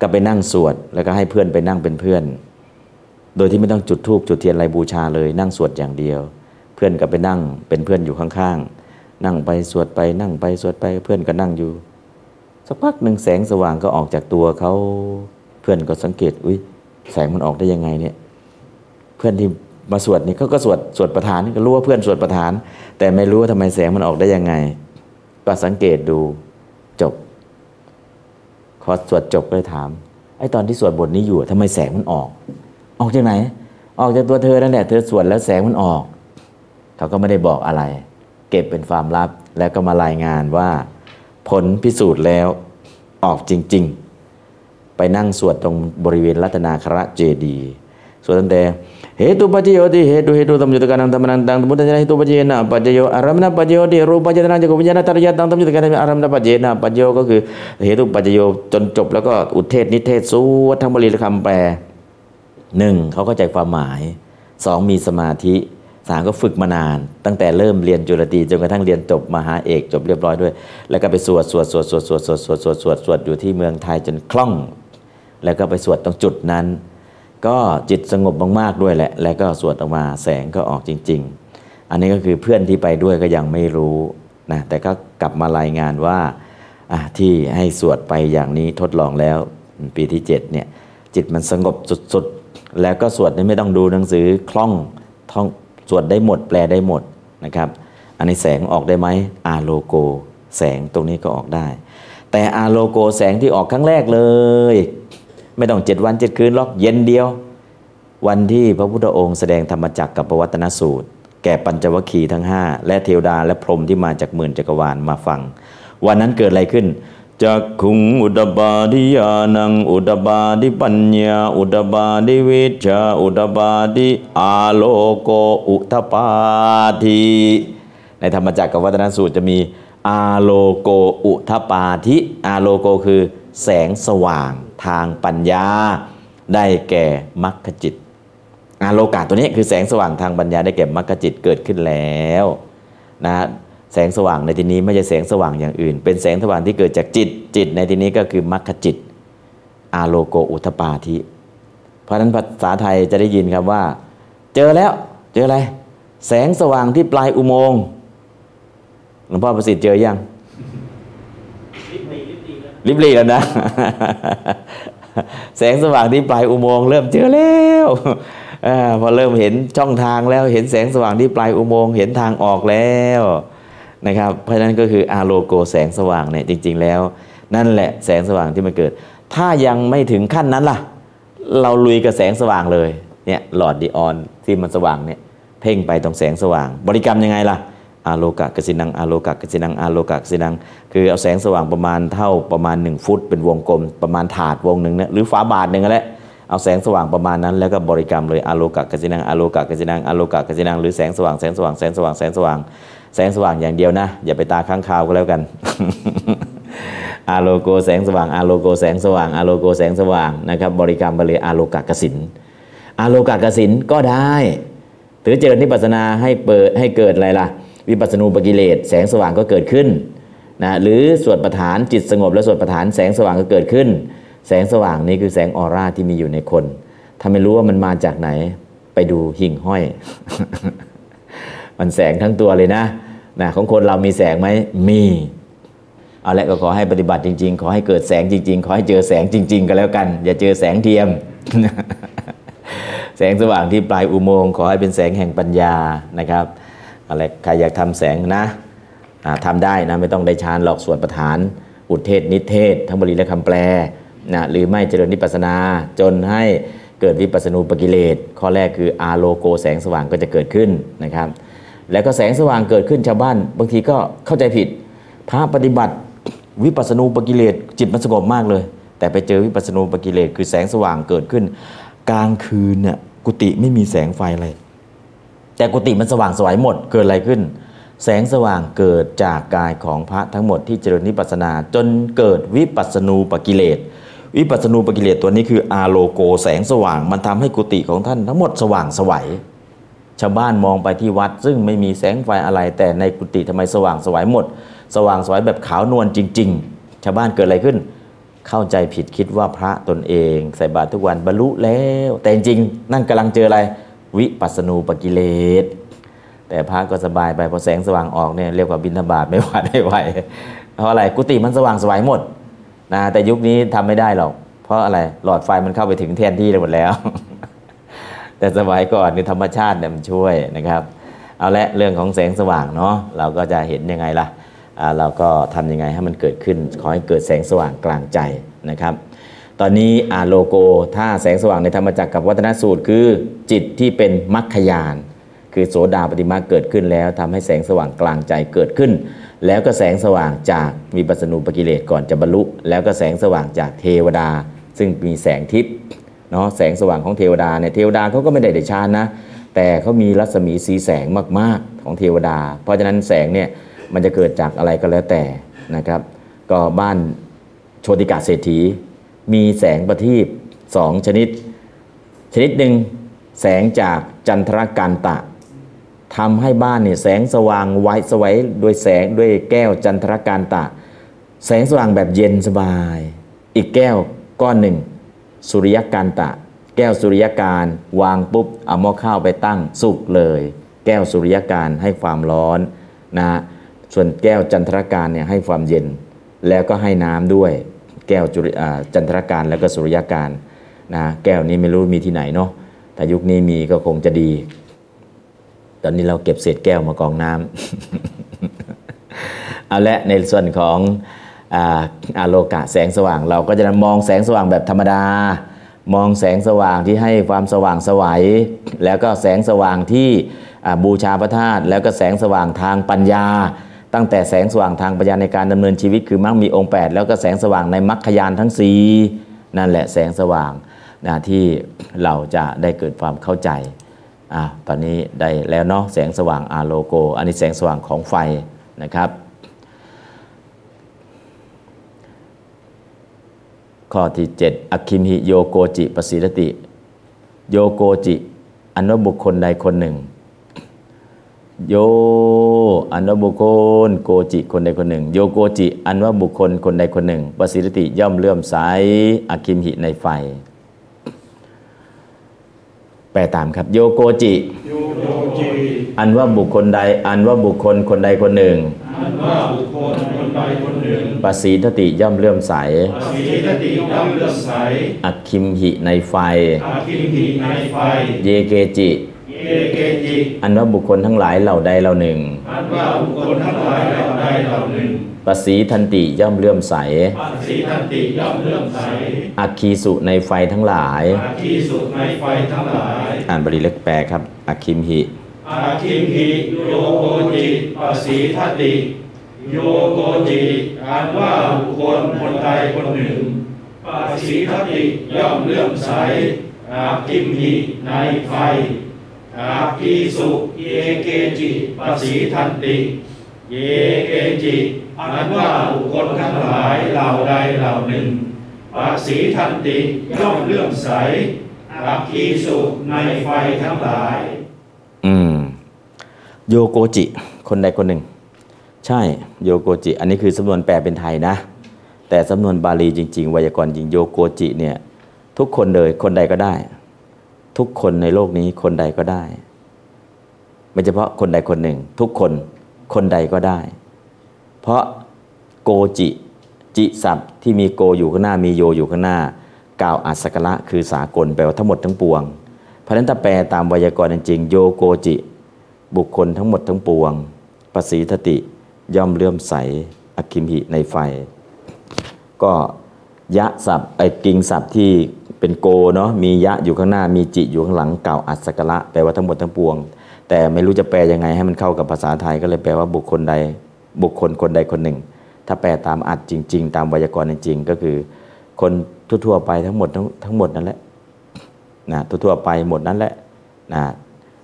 ก็ไปนั่งสวดแล้วก็ให้เพื่อนไปนั่งเป็นเพื่อนโดยที่ไม่ต้องจุดธูปจุดเทียนอะไรบูชาเลยนั่งสวดอย่างเดียวเพื่อนก็ไปนั่งเป็นเพื่อนอยู่ข้างๆนั่งไปสวดไปนั่งไปสวดไปเพื่อนก็นั่งอยู่สักพักหนึ่งแสงสว่างก็ออกจากตัวเขาเพื่อนก็สังเกตอุ้ยแสงมันออกได้ยังไงเนี่ยเพื่อนที่มาสวดนี่เขาก็สวดปฐานก็รู้ว่าเพื่อนสวดปฐานแต่ไม่รู้ว่าทำไมแสงมันออกได้ยังไงก็สังเกตดูจบพอสวดจบก็เลยถามไอ้ตอนที่สวดบทนี้อยู่ทำไมแสงมันออกจากไหนออกจากตัวเธอนั่นแหละเธอสวดแล้วแสงมันออกเขาก็ไม่ได้บอกอะไรเก็บเป็นความลับแล้วก็มารายงานว่าผลพิสูจน์แล้วออกจริงๆไปนั่งสวดตรงบริเวณรัตนาคระเจดีย์สวดตั้งแต่เหตุปัจจโยติเหตุธรรมยุตกานังธรรมนังตังธรรมตังเหตุปัจเจนะปัจจโยอารมณปัจจโยติรูปปัจจนะจักขุปัจจนะตรยะตังธรรมยุตกานังอารมณปัจเจนะปัจจโยก็คือเหตุปัจจโยจนจบแล้วก็อุเทศนิเทศสวดทั้งบาลีและคำแปล1เขาเข้าใจความหมาย2มีสมาธิ3ก็ฝึกมานานตั้งแต่เริ่มเรียนจุลตรีจนกระทั่งเรียนจบมหาเอกจบเรียบร้อยด้วยแล้วก็ไปสวดอยู่ที่เมืองไทยจนคล่องแล้วก็ไปสวดตรงจุดนั้นก็จิตสงบมากๆด้วยแหละแล้วก็สวดออกมาแสงก็ออกจริงๆอันนี้ก็คือเพื่อนที่ไปด้วยก็ยังไม่รู้นะแต่ก็กลับมารายงานว่าที่ให้สวดไปอย่างนี้ทดลองแล้วปีที่7เนี่ยจิตมันสงบสุดๆ แล้วก็สวดไม่ต้องดูหนังสือคล่องท่องสวดได้หมดแปลได้หมดนะครับอันนี้แสงออกได้ไหมอาโลโกแสงตรงนี้ก็ออกได้แต่อาโลโกแสงที่ออกครั้งแรกเลยไม่ต้อง7วัน7คืนหรอกเย็นเดียววันที่พระพุทธองค์แสดงธรรมจักรกับปวัตตนสูตรแก่ปัญจวัคคีย์ทั้ง5และเทวดาและพรหมที่มาจากหมื่นจักรวาลมาฟังวันนั้นเกิดอะไรขึ้นจักขุงอุดบาดิญาณังอุดบาดิปัญญาอุดบาดิวิชชาอุดบาดิอาโลโกอุทปาทิในธรรมจักรกับวัตตนสูตรจะมีอาโลโกอุทปาทิอาโลโกคือแสงสว่างทางปัญญาได้แก่มรรคจิตอาโลกะตัวนี้คือแสงสว่างทางปัญญาได้แก่มรรคจิตเกิดขึ้นแล้วนะแสงสว่างในที่นี้ไม่ใช่แสงสว่างอย่างอื่นเป็นแสงสว่างที่เกิดจากจิตจิตในที่นี้ก็คือมรรคจิตอาโลโกอุทปาทิเพราะฉะนั้นภาษาไทยจะได้ยินครับว่าเจอแล้วเจออะไรแสงสว่างที่ปลายอุโมงค์หลวงพ่อประสิทธิ์เจอยังลิบลีแล้วนะแสงสว่างที่ปลายอุโมงค์เริ่มเจอแล้วพอเริ่มเห็นช่องทางแล้วเห็นแสงสว่างที่ปลายอุโมงค์เห็นทางออกแล้วนะครับเพราะฉะนั้นก็คืออาโลโกแสงสว่างเนี่ยจริงๆแล้วนั่นแหละแสงสว่างที่มันเกิดถ้ายังไม่ถึงขั้นนั้นล่ะเราลุยกับแสงสว่างเลยเนี่ยหลอดดีออนที่มันสว่างเนี่ยเพ่งไปตรงแสงสว่างบริกรรมยังไงล่ะอาโลกะกสินังอาโลกะกสินังอาโลกะกสินังคือเอาแสงสว่างประมาณเท่าประมาณ1ฟุตเป็นวงกลมประมาณถาดวงนึงนะหรือฝาบาทนึงแหละเอาแสงสว่างประมาณนั้นแล้วก็บริกรรมเลยอาโลกะกสินังอาโลกะกสินังอาโลกะกสินังหรือแสงสว่างแสงสว่างแสงสว่างแสงสว่างแสงสว่างอย่างเดียวนะอย่าไปตาข้างคาวก็แล้วกันอาโลโกแสงสว่างอาโลโกแสงสว่างอาโลโกแสงสว่างนะครับบริกรรมไปเลยอาโลกะกสินอาโลกะกสินก็ได้หรือเจริญวิปัสสนาให้เปิดให้เกิดอะไรล่ะวิปัสสนูปกิเลสแสงสว่างก็เกิดขึ้นนะหรือสวดปฐานจิตสงบและสวดปฐานแสงสว่างก็เกิดขึ้นแสงสว่างนี้คือแสงออร่าที่มีอยู่ในคนถ้าไม่รู้ว่ามันมาจากไหนไปดูหิ่งห้อย มันแสงทั้งตัวเลยนะของคนเรามีแสงไหมมีเอาละก็ขอให้ปฏิบัติจริงๆขอให้เกิดแสงจริงๆขอให้เจอแสงจริงๆก็แล้วกันอย่าเจอแสงเทียม แสงสว่างที่ปลายอุโมงค์ขอให้เป็นแสงแห่งปัญญานะครับอะไรใครอยากทำแสงนะทำได้นะไม่ต้องได้ฌานหรอกสวดปฐานอุเทศนิเทศทั้งบาลีและคำแปลนะหรือไม่เจริญวิปัสสนาจนให้เกิดวิปัสสนูปกิเลสข้อแรกคืออาโลโกแสงสว่างก็จะเกิดขึ้นนะครับแล้วก็แสงสว่างเกิดขึ้นชาวบ้านบางทีก็เข้าใจผิดพระปฏิบัติวิปัสสนูปกิเลสจิตมันสงบมากเลยแต่ไปเจอวิปัสสนูปกิเลสคือแสงสว่างเกิดขึ้นกลางคืนน่ะกุฏิไม่มีแสงไฟอะไรแต่กุฏิมันสว่างสวยหมดเกิดอะไรขึ้นแสงสว่างเกิดจากกายของพระทั้งหมดที่เจริญวิปัสสนาจนเกิดวิปัสสนูปกิเลสวิปัสสนูปกิเลสตัวนี้คืออาโลโกแสงสว่างมันทำให้กุฏิของท่านทั้งหมดสว่างสวยชาวบ้านมองไปที่วัดซึ่งไม่มีแสงไฟอะไรแต่ในกุฏิทำไมสว่างสวยหมดสว่างสวยแบบขาวนวลจริงๆชาวบ้านเกิดอะไรขึ้นเข้าใจผิดคิดว่าพระตนเองใส่บาตรทุกวันบรรลุแล้วแต่จริงนั่นกำลังเจออะไรวิปัสสนูปกิเลสแต่พระก็สบายไปพอแสงสว่างออกเนี่ยเรียกว่าบิณฑบาตไม่หวาดไม่ไหวเพราะอะไรกุฏิมันสว่างสวยหมดนะแต่ยุคนี้ทำไม่ได้หรอกเพราะอะไรหลอดไฟมันเข้าไปถึงแทนที่หมดแล้ว แต่สมัยก่อนนี่ธรรมชาติเนี่ยมันช่วยนะครับเอาละเรื่องของแสงสว่างเนาะเราก็จะเห็นยังไงล่ะเราก็ทำยังไงให้มันเกิดขึ้นขอให้เกิดแสงสว่างกลางใจนะครับตอนนี้อาโลโกถ้าแสงสว่างในธรรมจักรกับวัตตนสูตรคือจิตที่เป็นมรรคญาณคือโสดาปัตติมรรคเกิดขึ้นแล้วทำให้แสงสว่างกลางใจเกิดขึ้นแล้วก็แสงสว่างจากวิปัสสนูปกิเลสก่อนจะบรรลุแล้วก็แสงสว่างจากเทวดาซึ่งมีแสงทิพย์เนาะแสงสว่างของเทวดาเนี่ยเทวดาเขาก็ไม่ได้ฌานนะแต่เขามีรัศมีสีแสงมากๆของเทวดาเพราะฉะนั้นแสงเนี่ยมันจะเกิดจากอะไรก็แล้วแต่นะครับก็บ้านโชติกะเศรษฐีมีแสงประทีป2ชนิดหนึ่งแสงจากจันทรกันตะทำให้บ้านเนี่ยแสงสว่างไว้สวยด้วยแสงด้วยแก้วจันทรกันตะแสงสว่างแบบเย็นสบายอีกแก้วก้อนหนึ่งสุริยกันตะแก้วสุริยการวางปุ๊บเอาหม้อข้าวไปตั้งสุกเลยแก้วสุริยการให้ความร้อนนะส่วนแก้วจันทรการเนี่ยให้ความเย็นแล้วก็ให้น้ำด้วยแก้วจันทรการแล้วก็สุริยการนะแก้วนี้ไม่รู้มีที่ไหนเนาะ ถ้ายุคนี้มีก็คงจะดีตอนนี้เราเก็บเศษแก้วมากองน้ำ เอาละในส่วนของอาโลกะแสงสว่างเราก็จะมองแสงสว่างแบบธรรมดามองแสงสว่างที่ให้ความสว่างสวัยแล้วก็แสงสว่างที่บูชาพระธาตุแล้วก็แสงสว่างทางปัญญาตั้งแต่แสงสว่างทางปัญญาในการดำเนินชีวิตคือมรรคมีองค์8แล้วก็แสงสว่างในมรรคญาณทั้ง4นั่นแหละแสงสว่างที่เราจะได้เกิดความเข้าใจตอนนี้ได้แล้วเนาะแสงสว่างอาโลโกอันนี้แสงสว่างของไฟนะครับข้อที่7อคิมหิโยโกจิปสิรติโยโกจิอนุบุคคลใดคนหนึ่งโยอนุบุคคลโกจิคนใดคนหนึ่งโยโกจิอันว่าบุคคลคนใดคนหนึ่งปสิรติย่อมเลื่อมใสอคิมหิในไฟแปลตามครับโยโกจิอันว่าบุคคลใดอันว่าบุคคลคนใดคนหนึ่งปสีทติย่อมเลื่อมใสอคิมหิในไฟเยเกจิอันว่าบุคคลทั้งหลายเหล่าใดเหล่าหนึ่งปสีทันติย่อมเลื่อมใสอัคคีสุในไฟทั้งหลายอ่านบาลีเล็กแปลครับอคิมหิโยโกจิปสีทติโยโกจิอันว่าบุคคลคนใดคนหนึ่งปสีทติย่อมเลื่อมใสอาคิมหิในไฟอาคีสุเยเกจิปสีทันติเยเกจิอันว่าบุคคลทั้งหลายเหล่าใดเหล่าหนึ่งปสีทันติย่อมเลื่อมใสอาคีสุในไฟทั้งหลายโยโกจิคนใดคนหนึ่งใช่โยโกจิอันนี้คือสำนวนแปลเป็นไทยนะแต่สำนวนบาลีจริงๆไวยากรณ์จริงโยโกจิเนี่ยทุกคนเลยคนใดก็ได้ทุกคนในโลกนี้คนใดก็ได้ไม่เฉพาะคนใดคนหนึ่งทุกคนคนใดก็ได้เพราะโกจิจิศัพท์ที่มีโกอยู่ข้างหน้ามีโยอยู่ข้างหน้ากล่าวอัสสกละคือสากลแปลว่าทั้งหมดทั้งปวงเพราะฉะนั้นถ้าแปลตามไวยากรณ์จริงโยโกจิบุคคลทั้งหมดทั้งปวงปสีทติย่อมเลื่อมใสอคิมหิในไฟก็ยะศัพท์ไอ้กิงศัพท์ที่เป็นโกเนาะมียะอยู่ข้างหน้ามีจิอยู่ข้างหลังกล่าวอัสสกละแปลว่าทั้งหมดทั้งปวงแต่ไม่รู้จะแปลยังไงให้มันเข้ากับภาษาไทยก็เลยแปลว่าบุคคลใดบุคคลคนใดคนหนึ่งถ้าแปลตามอัดจริงๆตามไวยากรณ์จริงๆก็คือคนทั่วๆไปทั้งหมดนั่นแหละนะทั่วๆไปหมดนั่นแหละนะ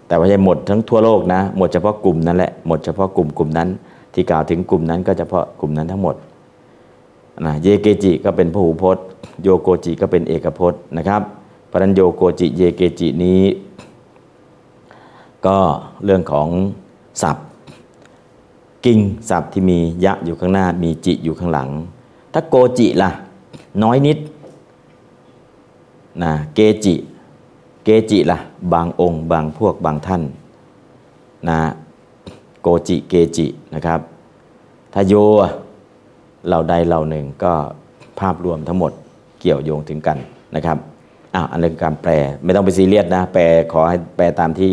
แต่ไม่ใช่หมดทั้งทั่วโลกนะหมดเฉพาะกลุ่มนั่นแหละหมดเฉพาะกลุ่มนั้นที่กล่าวถึงกลุ่มนั้นก็เฉพาะกลุ่มนั้นทั้งหมดนะเยเกจิก็เป็นพหูพจน์โยโกจิก็เป็นเอกพจน์นะครับเพราะฉะนั้นโยโกจิเยเกจินี้ก็เรื่องของศัพท์กิงศัพท์ที่มียะอยู่ข้างหน้ามีจิอยู่ข้างหลังถ้าโกจิล่ะน้อยนิดนะเกจิล่ะบางองค์บางพวกบางท่านนะโกจิเกจินะครับถ้าโยเหล่าใดเหล่าหนึ่งก็ภาพรวมทั้งหมดเกี่ยวโยงถึงกันนะครับอันเรื่องการแปลไม่ต้องไปซีเรียสนะแปลขอให้แปลตามที่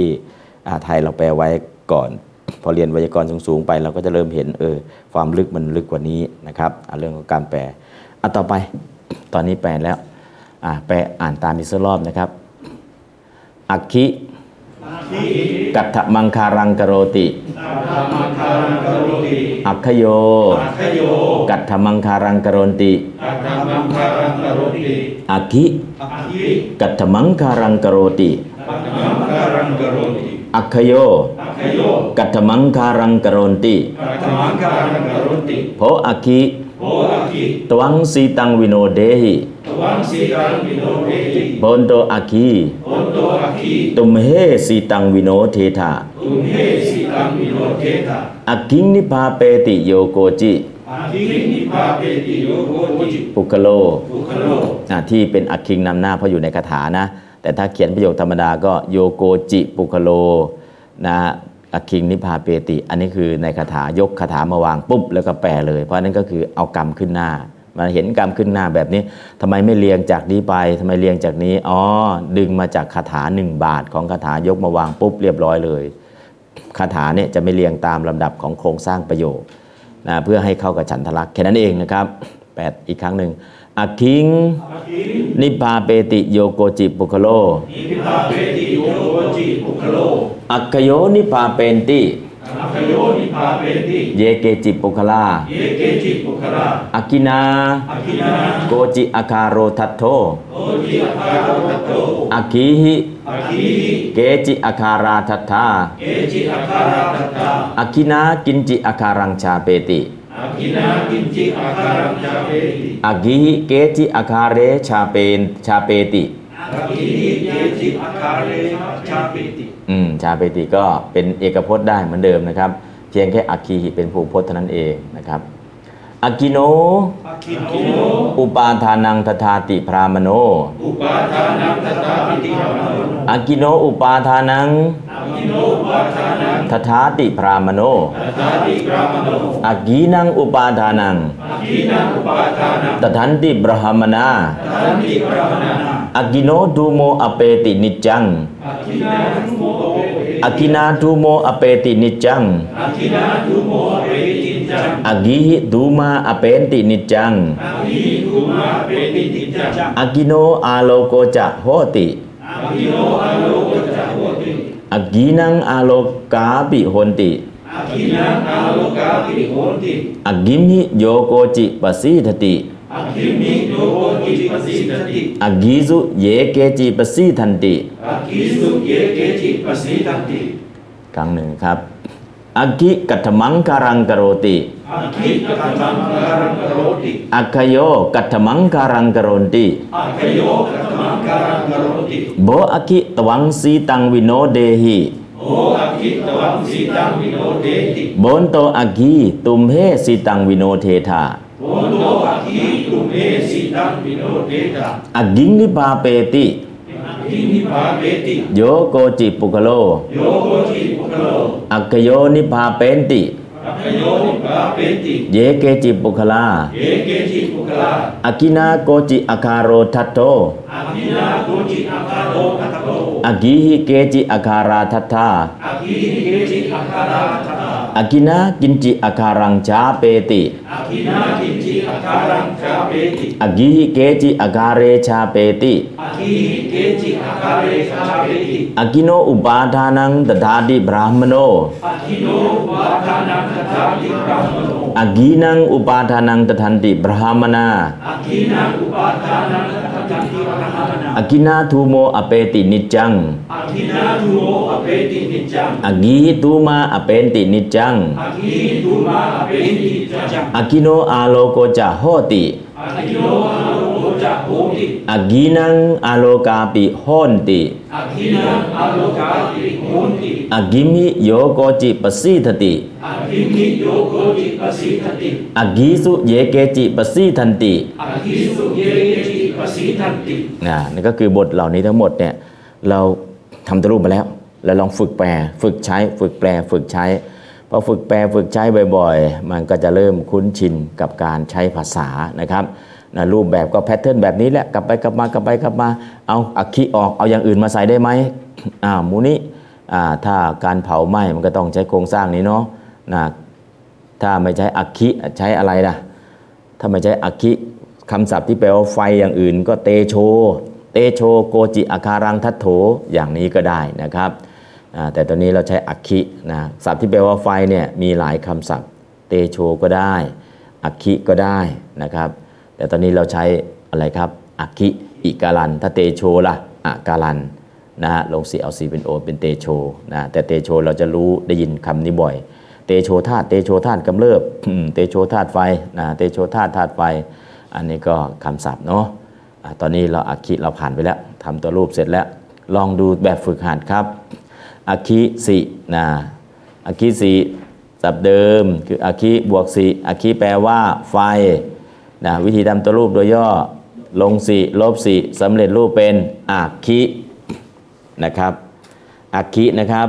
ไทยเราแปลไว้ก่อนพอเรียนไวยากรณ์สูงๆไปเราก็จะเริ่มเห็นความลึกมันลึกกว่านี้นะครับเรื่องของการแปลต่อไปตอนนี้แปลแล้วแปลอ่านตามอีกสักรอบนะครับอัคคิกัตถมังคารังกโรติอัคคโยกัตถมังคารังกโรติอัคคิกัตถมังคารังกโรติอัคคโยกัตถมังคารังกโรติโพอัคคิตวังสีตังวิโนเดหิบนโตอาคีตุมเฮสีตังวิโนเทธาอากิงนิพาเปติโยโกจิปุคโลที่เป็นอาคิงนำหน้าเพราะอยู่ในคาถานะแต่ถ้าเขียนประโยคธรรมดาก็โยโกจิปุคโลนะอาคิงนิพาเปติอันนี้คือในคาถายกคาถามาวางปุ๊บแล้วก็แปลเลยเพราะนั้นก็คือเอากรรมขึ้นหน้า มาเห็นกรรมขึ้นหน้าแบบนี้ทำไมไม่เรียงจากนี้ไปทำไมเรียงจากนี้อ๋อดึงมาจากคาถา1บาทของคาถายกมาวางปุ๊บเรียบร้อยเลยคาถาเนี่ยจะไม่เรียงตามลำดับของโครงสร้างประโยคนะเพื่อให้เข้ากับฉันทลักษณ์แค่นั้นเองนะครับ8อีกครั้งหนึ่งอคิงนิพพาเปติโยโกจิปุคโลนิพพาเปติโยโกจิปุคโลอัคโยนิพพาเปติอัคโยนิพพาเปติเยเกจิปุคลาเยเกจิปุคลาอคินาโกจิอาคาโรทัตโธโกจิอาคาโรทัตโธอคีหิเกจิอาคาราทัตถาเกจิอาคาราทัตถาอคินากินจิอาคารังชาเปติอากินากินจิอาคารังชาเปติอากิหิเกจิอาคาเรชาเปนชาเปติอากิหิเกจิอาคาเรชาเปติชาเปติก็เป็นเอกพจน์ได้เหมือนเดิมนะครับเพียงแค่อากิหิเป็นภูพจน์เท่านั้นเองนะครับอากิโนอุปาทานังทถาติพรามโนอุปาทานังทถาติพรามโนอากิโนอุปาทานังทถาติพรามโนอากีนังอุปาทานังตถันติบรหมนาอากิโนทูโมอเปตินิจังอากินาทูโมอเปตินิจังอากิหิทูมาอเปตินิจังอากิโนอาโลโกจะโหติอากินังอาโลกาปิโหนติอากินังอาโลกาปิโหนติอากิมิโยโกจิปสีทติอากิมิโยโกจิปสีทติอากิสุเยเกจิปสีทันติอากิสุเยเกจิปสีทันติครั้งหนึ่งครับอากิกัตถมังคารังกโรติอากิกัตถมังคารังกโรติอัคโยกัตถมังคารังกโรติอัคโยกัตถมังคารังกโรติโบอากิตวังสีตังวิโนเดหิโบอากิตวังสีตังวิโนเดหิโบนโตอากิตุมเฮสีตังวิโนเทธาโบนโตอากิตุมเฮสีตังวิโนเทธาอากิงนิพาเปติโยโกจิปุคโลอัคโยนิพพาเปนติเยเกจิปุคลาอากินาโกจิอาคาโรทัตโตอากิหิเกจิอาคาราทัตถาอากินากินจิอาคารังชาเปติอากิหิเกจิอาคาเรชาเปติอากิโนอุปาทานังตถาติบรามโนอากินังอุปาทานังตถันติบรามนาอากินาทูโมอเปตินิจังอากิทูมาอเปตินิจังอากิโนอาโลโกจะโหติอากินังอาโลกาปิโหนติอากิมิโยโกจิปสีทติอากิสุเยเกจิปสีทันตินี่ก็คือบทเหล่านี้ทั้งหมดเนี่ยเราทำตรูปมาแล้วแล้วลองฝึกแปลฝึกใช้ฝึกแปลฝึกใช้พอฝึกแปลฝึกใช้บ่อยๆมันก็จะเริ่มคุ้นชินกับการใช้ภาษานะครับนะรูปแบบก็แพทเทิร์นแบบนี้แหละกลับไปกลับมากลับไปกลับมาเอาอคีออกเอาอย่างอื่นมาใส่ได้ไหมหมูนี้ถ้าการเผาไหม้มันก็ต้องใช้โครงสร้างนี้เนาะนะถ้าไม่ใช้อคีใช้อะไรนะถ้าไม่ใช้อคีคำศัพท์ที่แปลว่าไฟอย่างอื่นก็เตโชเตโชโกจิอาคารังทัตโถอย่างนี้ก็ได้นะครับแต่ตอนนี้เราใช้อคินะศัพท์ที่แปลว่าไฟเนี่ยมีหลายคำศัพท์เตโชก็ได้อคิก็ได้นะครับแต่ตอนนี้เราใช้อะไรครับอคิอิกาลันถ้าเตโชล่ะอากาลันนะฮะลงสีเอาสีเป็นโอเป็นเตโชนะแต่เตโชเราจะรู้ได้ยินคำนี้บ่อยเตโชธาตุเตโชธาตุกำเริบ เตโชธาตุไฟนะเตโชธาตุธาตุไฟอันนี้ก็คำศัพท์เนาะตอนนี้เราอคิเราผ่านไปแล้วทำตัวรูปเสร็จแล้วลองดูแบบฝึกหัดครับอคิสินะอคิสิศัพท์เดิมคืออคิบวกสิอคิแปลว่าไฟนะวิธีทำตัวรูปโดยย่อลงสิลบสิสำเร็จรูปเป็นอคินะครับอคินะครับ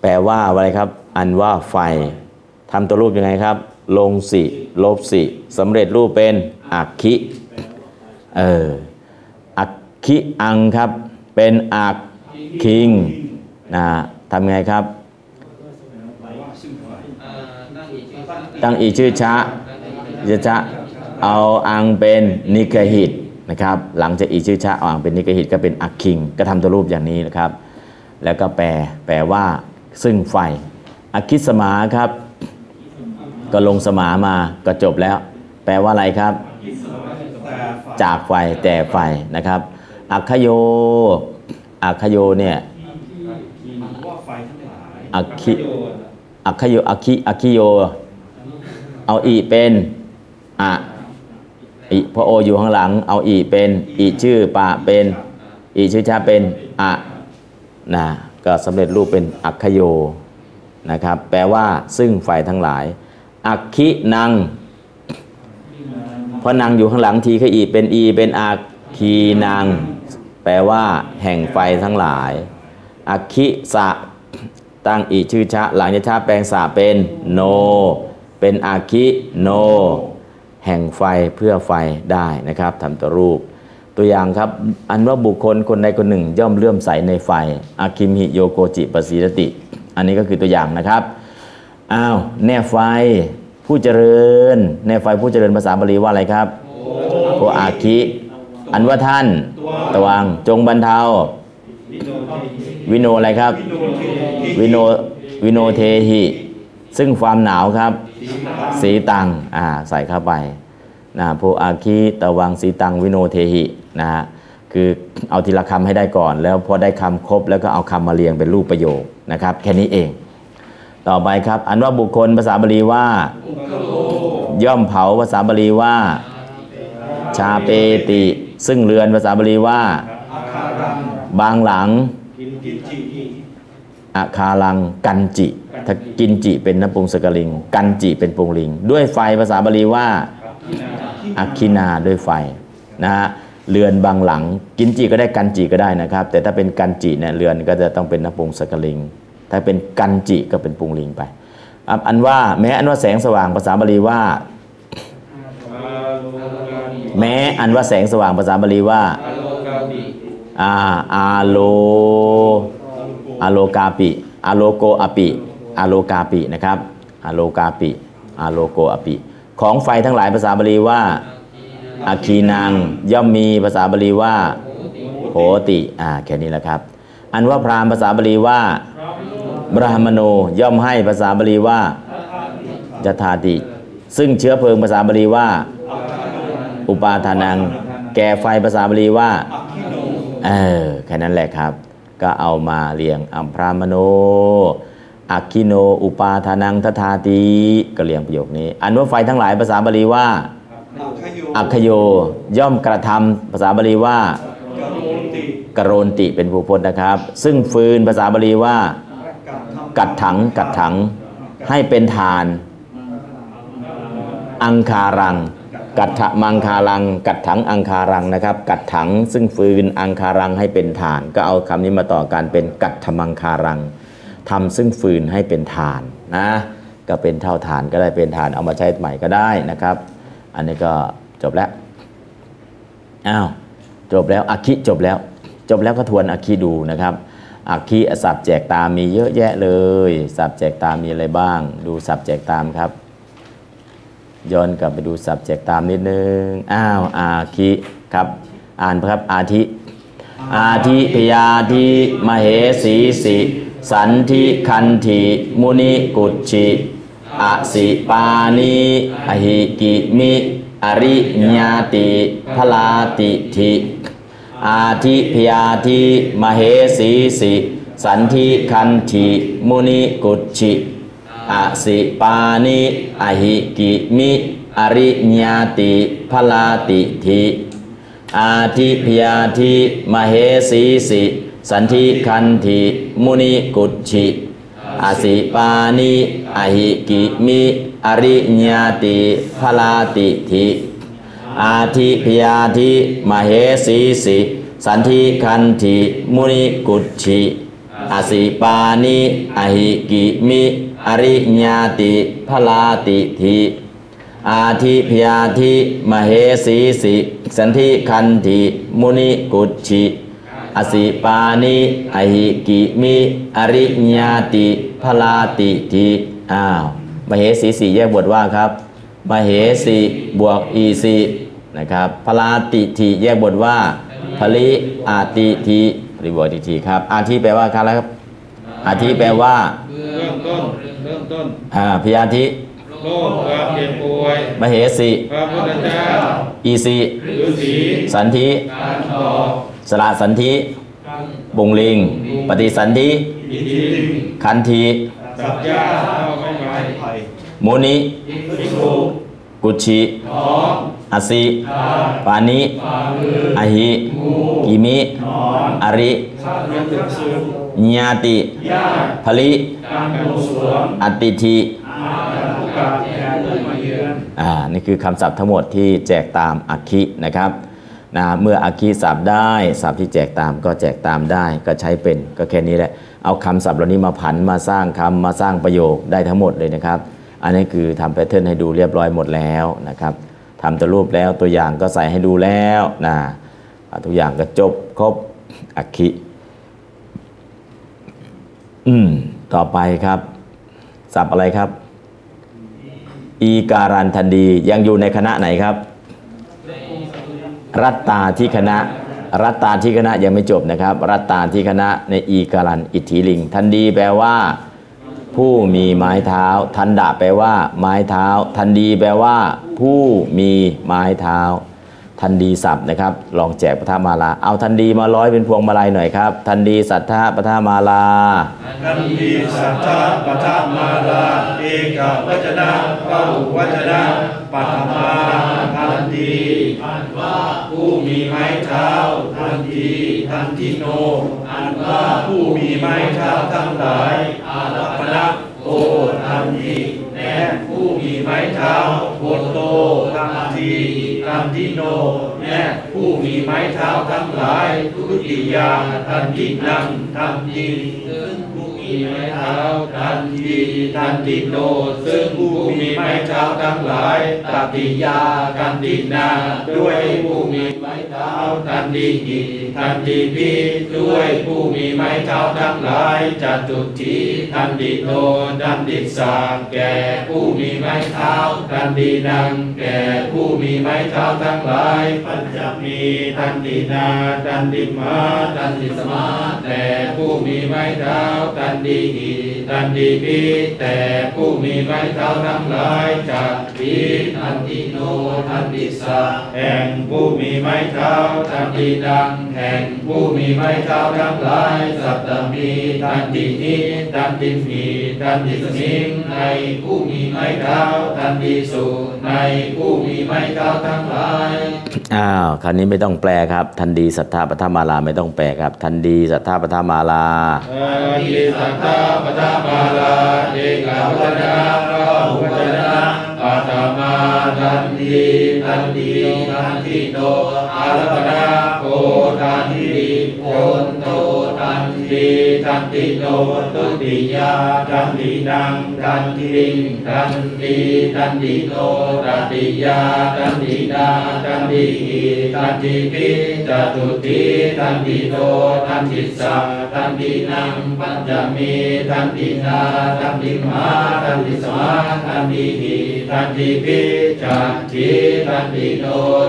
แปลว่าอะไรครับอันว่าไฟทำตัวรูปยังไงครับลงสิลบสิสำเร็จรูปเป็นอ อักขิอักขิอังครับเป็นอักคิงนะทำไงครับตั้งอีชื่อชะจะเอาอังเป็นนิกหิตนะครับหลังจากอีชื่อชะเอาอังเป็นนิกหิตก็เป็นอักคิงก็ทำตัวรูปอย่างนี้นะครับแล้วก็แปลว่าซึ่งไฟอักขิสมาครับก็ลงสมามาก็จบแล้วแปลว่าอะไรครับจากไฟแต่ไฟนะครับอักขโยอักขโยเนี่ยอักขิอักขโยอักขิอักขิโยเอาอีเป็นอะอิพระโออยู่ข้างหลังเอาอีเป็นอีชื่อปะเป็นอีชื่อชาเป็นอะนะก็สำเร็จรูปเป็นอักขโยนะครับแปลว่าซึ่งไฟทั้งหลายอักขินังเพราะนางอยู่ข้างหลังทีก็อีเป็นอีเป็นอักขีนางแปลว่าแห่งไฟทั้งหลายอักขิสะตั้งอีชื่อชะหลังจะชะแปลงสะเป็นโนเป็นอักขิโนแห่งไฟเพื่อไฟได้นะครับทำตัวรูปตัวอย่างครับอันว่าบุคคลคนใดคนหนึ่งย่อมเลื่อมใสในไฟอาคิมหิโยโกจิปสีรติอันนี้ก็คือตัวอย่างนะครับอ้าวแน่ไฟผู้เจริญแน่ไฟผู้เจริญภาษาบาลีว่าอะไรครับโกอาคิอันว่าท่านตวังจงบรรเทาวิโนอะไรครับวิโนเทหิซึ่งความหนาวครับสีตังใส่เข้าไปนะโพอาคิตวังสีตังวิโนเทหินะฮะคือเอาทีละคำให้ได้ก่อนแล้วพอได้คำครบแล้วก็เอาคำมาเรียงเป็นรูปประโยคนะครับแค่นี้เองต่อไปครับอันว่าบุคคลภาษาบาลีว่าย่อมเผาภาษาบาลีว่าชาเปติซึ่งเรือนภาษาบาลีว่าบางหลังอาคารังกันจิถ้ากินจิเป็นนปุงสกลิงกันจิเป็นปุงลิงด้วยไฟภาษาบาลีว่าอักขินาด้วยไฟนะฮะเรือนบางหลังกินจิก็ได้กันจิก็ได้นะครับแต่ถ้าเป็นกันจิเนี่ยเรือนก็จะต้องเป็นนปุงสกลิงถ้าเป็นกันจิก็เป็นปุงลิงไปอันว่าแม้อันว่าแสงสว่างภาษาบาลีว่าแม้อันว่าแสงสว่างภาษาบาลีว่าอาโลกาปิอาโลโกอปิอาโลกาปินะครับอาโลกาปิอาโลโกอปิของไฟทั้งหลายภาษาบาลีว่าอาคีนังย่อมมีภาษาบาลีว่าโหติแค่นี้แหละครับอันว่าพราหมณ์ภาษาบาลีว่าบราหมโนย่อมให้ภาษาบาลีว่าจะทาติซึ่งเชื้อเพลิงภาษาบาลีว่าอุปาทานังแก่ไฟภาษาบาลีว่าแค่นั้นแหละครับก็เอามาเรียงอัมพรามโนอักขิโนอุปาทานังททาติก็เรียงประโยคนี้อันว่าไฟทั้งหลายภาษาบาลีว่าอักขโยย่อมกระทำภาษาบาลีว่ากโรนติเป็นผู้พจน์นะครับซึ่งฟืนภาษาบาลีว่ากัดถังให้เป็นฐานอังคารังกัดถมังคารังกัดถังอังคารังนะครับกัดถังซึ่งฟืนอังคารังให้เป็นฐานก็เอาคำนี้มาต่อกันเป็นกัดถมังคารังทำซึ่งฟืนให้เป็นฐานนะก็เป็นเท่าฐานก็ได้เป็นฐานเอามาใช้ใหม่ก็ได้นะครับอันนี้ก็จบแล้วอ้าวจบแล้วอักขิจบแล้วก็ทวนอักขิดูนะครับอักขิศัพท์แจกตามมีเยอะแยะเลยศัพท์แจกตามมีอะไรบ้างดูศัพท์แจกตามครับย้อนกลับไปดูศัพท์แจกตามนิดนึงอ้าวอาคิครับอ่านครับอาทิพยาธิมเหสีสิสันธิคันธิมุนิกุจฉิอสิปานิอหิกิมิอริญาติพลาติธิอาทิพยาธิมเหสีสิสันธิคันธิมุนิกุจฉิอสิปานิอหิกิมิอริญาติพลาติธิอาทิพยาธิมเหสีสิสันธิคันธิมุนิกุจฉิอสิปานิอหิกิมิอริญาติพลาติธิอาทิพยาธิมเหสีสิสันธิคันธิมุนิกุจฉิอสิปานิอหิกิมิอริญาติพลาติธิ อาทิพยาธิมเหสีสิสันธิคันธิมุนิกุจฉิอสิปานิอหิกิมิอริญาติพลาติทิอ้าวมเหสีสิแยกบทว่าครับมเหสีบวกอีสินะครับพลาติทิแยกบทว่าพลิอาติทิหรือบวกติทิครับอาทิแปลว่าครับแล้วครับอาทิแปลว่าเริ่มต้นพยาธิโลกความเจ็บป่วยมเหสีพระพุทธเจ้าอีสิฤๅษีสันธิสละสันธิบุงลิงปฏิสันธิคันธิสัพพะมุนิกุจฉิอสิปานิอหิกิมิอริญาติพลิอติทินี่คือคำศัพท์ทั้งหมดที่แจกตามอักขินะครับนะเมื่ออักขิศัพท์ได้ศัพท์ที่แจกตามก็แจกตามได้ก็ใช้เป็นก็แค่นี้แหละเอาคำศัพท์เหล่านี้มาผันมาสร้างคำมาสร้างประโยคได้ทั้งหมดเลยนะครับอันนี้คือทำแพทเทิร์นให้ดูเรียบร้อยหมดแล้วนะครับทำตัวรูปแล้วตัวอย่างก็ใส่ให้ดูแล้วนะทุกอย่างก็จบครบอักขิต่อไปครับศัพท์อะไรครับอีการันธดียังอยู่ในคณะไหนครับรัตตาที่คณะรัตตาที่คณะยังไม่จบนะครับรัตตาที่คณะในอีการันอิทธิลิงธดีแปลว่าผู้มีไม้เท้าทันดะแปลว่าไม้เท้าทันดีแปลว่าผู้มีไม้เท้าทันดีศัพท์นะครับลองแจกปฐมาลาเอาทันดีมาร้อยเป็นพวงมาลัยหน่อยครับทันดีสัทธะปฐมาลาทันดีสัทธะปฐมาลาเอกวจนะพหุวจนะปฐมาทันดีอันว่าผู้มีไม้เท้าทันดีทันทิโนอันว่าผู้มีไม้เท้าทั้งหลายอารัปนะโอทันดีแน่ผู้มีไม้เท้าโพโตทันดีทันทิโนแน่ผู้มีไม้เท้าทั้งหลายทุติยาทันทินังทันดีซึ่งผู้มีไม้เท้าทันดีทันทิโนซึ่งผู้มีไม้เท้าทั้งหลายตติยาทันทินาด้วยผู้มีไม้เท้าทันดีทันดีพีด้วยผู้มีไม้เท้าทั้งหลายจัตุทิทันดิโนทันดิสาแก่ผู้มีไม้เท้าทันดีนังแก่ผู้มีไม้เท้าทั้งหลายปัญจมีทันดีนาทันดิมาทันดิสมาแต่ผู้มีไม้เท้าทันดีหีทันดีพีแต่ผู้มีไม้เท้าทั้งหลายจักขีทันดิโนทันดิสาแห่งผู้มีไม้เท้าทันดีนังแห่งผู้มีไม้เท้าทั้งหลายสัตตมีทันดินิทันดิมีทันดิสมิงในผู้มีไม้เท้าทันดิสุในผู้มีไม้เท้าทั้งหลายคราวนี้ไม่ต้องแปลครับทันดีสัทธาปฐมาลาไม่ต้องแปลครับทันดีสัทธาปฐมาลาทันดีสัทธาปฐมาลาเอกวจนะพหุวจนะปฐมาทันดีทันดีทันทิโนอารัปนะโกทันดีโอนโตทันดีทันติโนตุติยาทันตินังทันติริงทันติทันติโนทันติยาทันตินาทันติหิทันติปิจตุติทันติโนทันติสัพทันตินังปัญจมีทันตินาทันติมหาทันติสมาทันติหิทันติปิจักขิทันติโน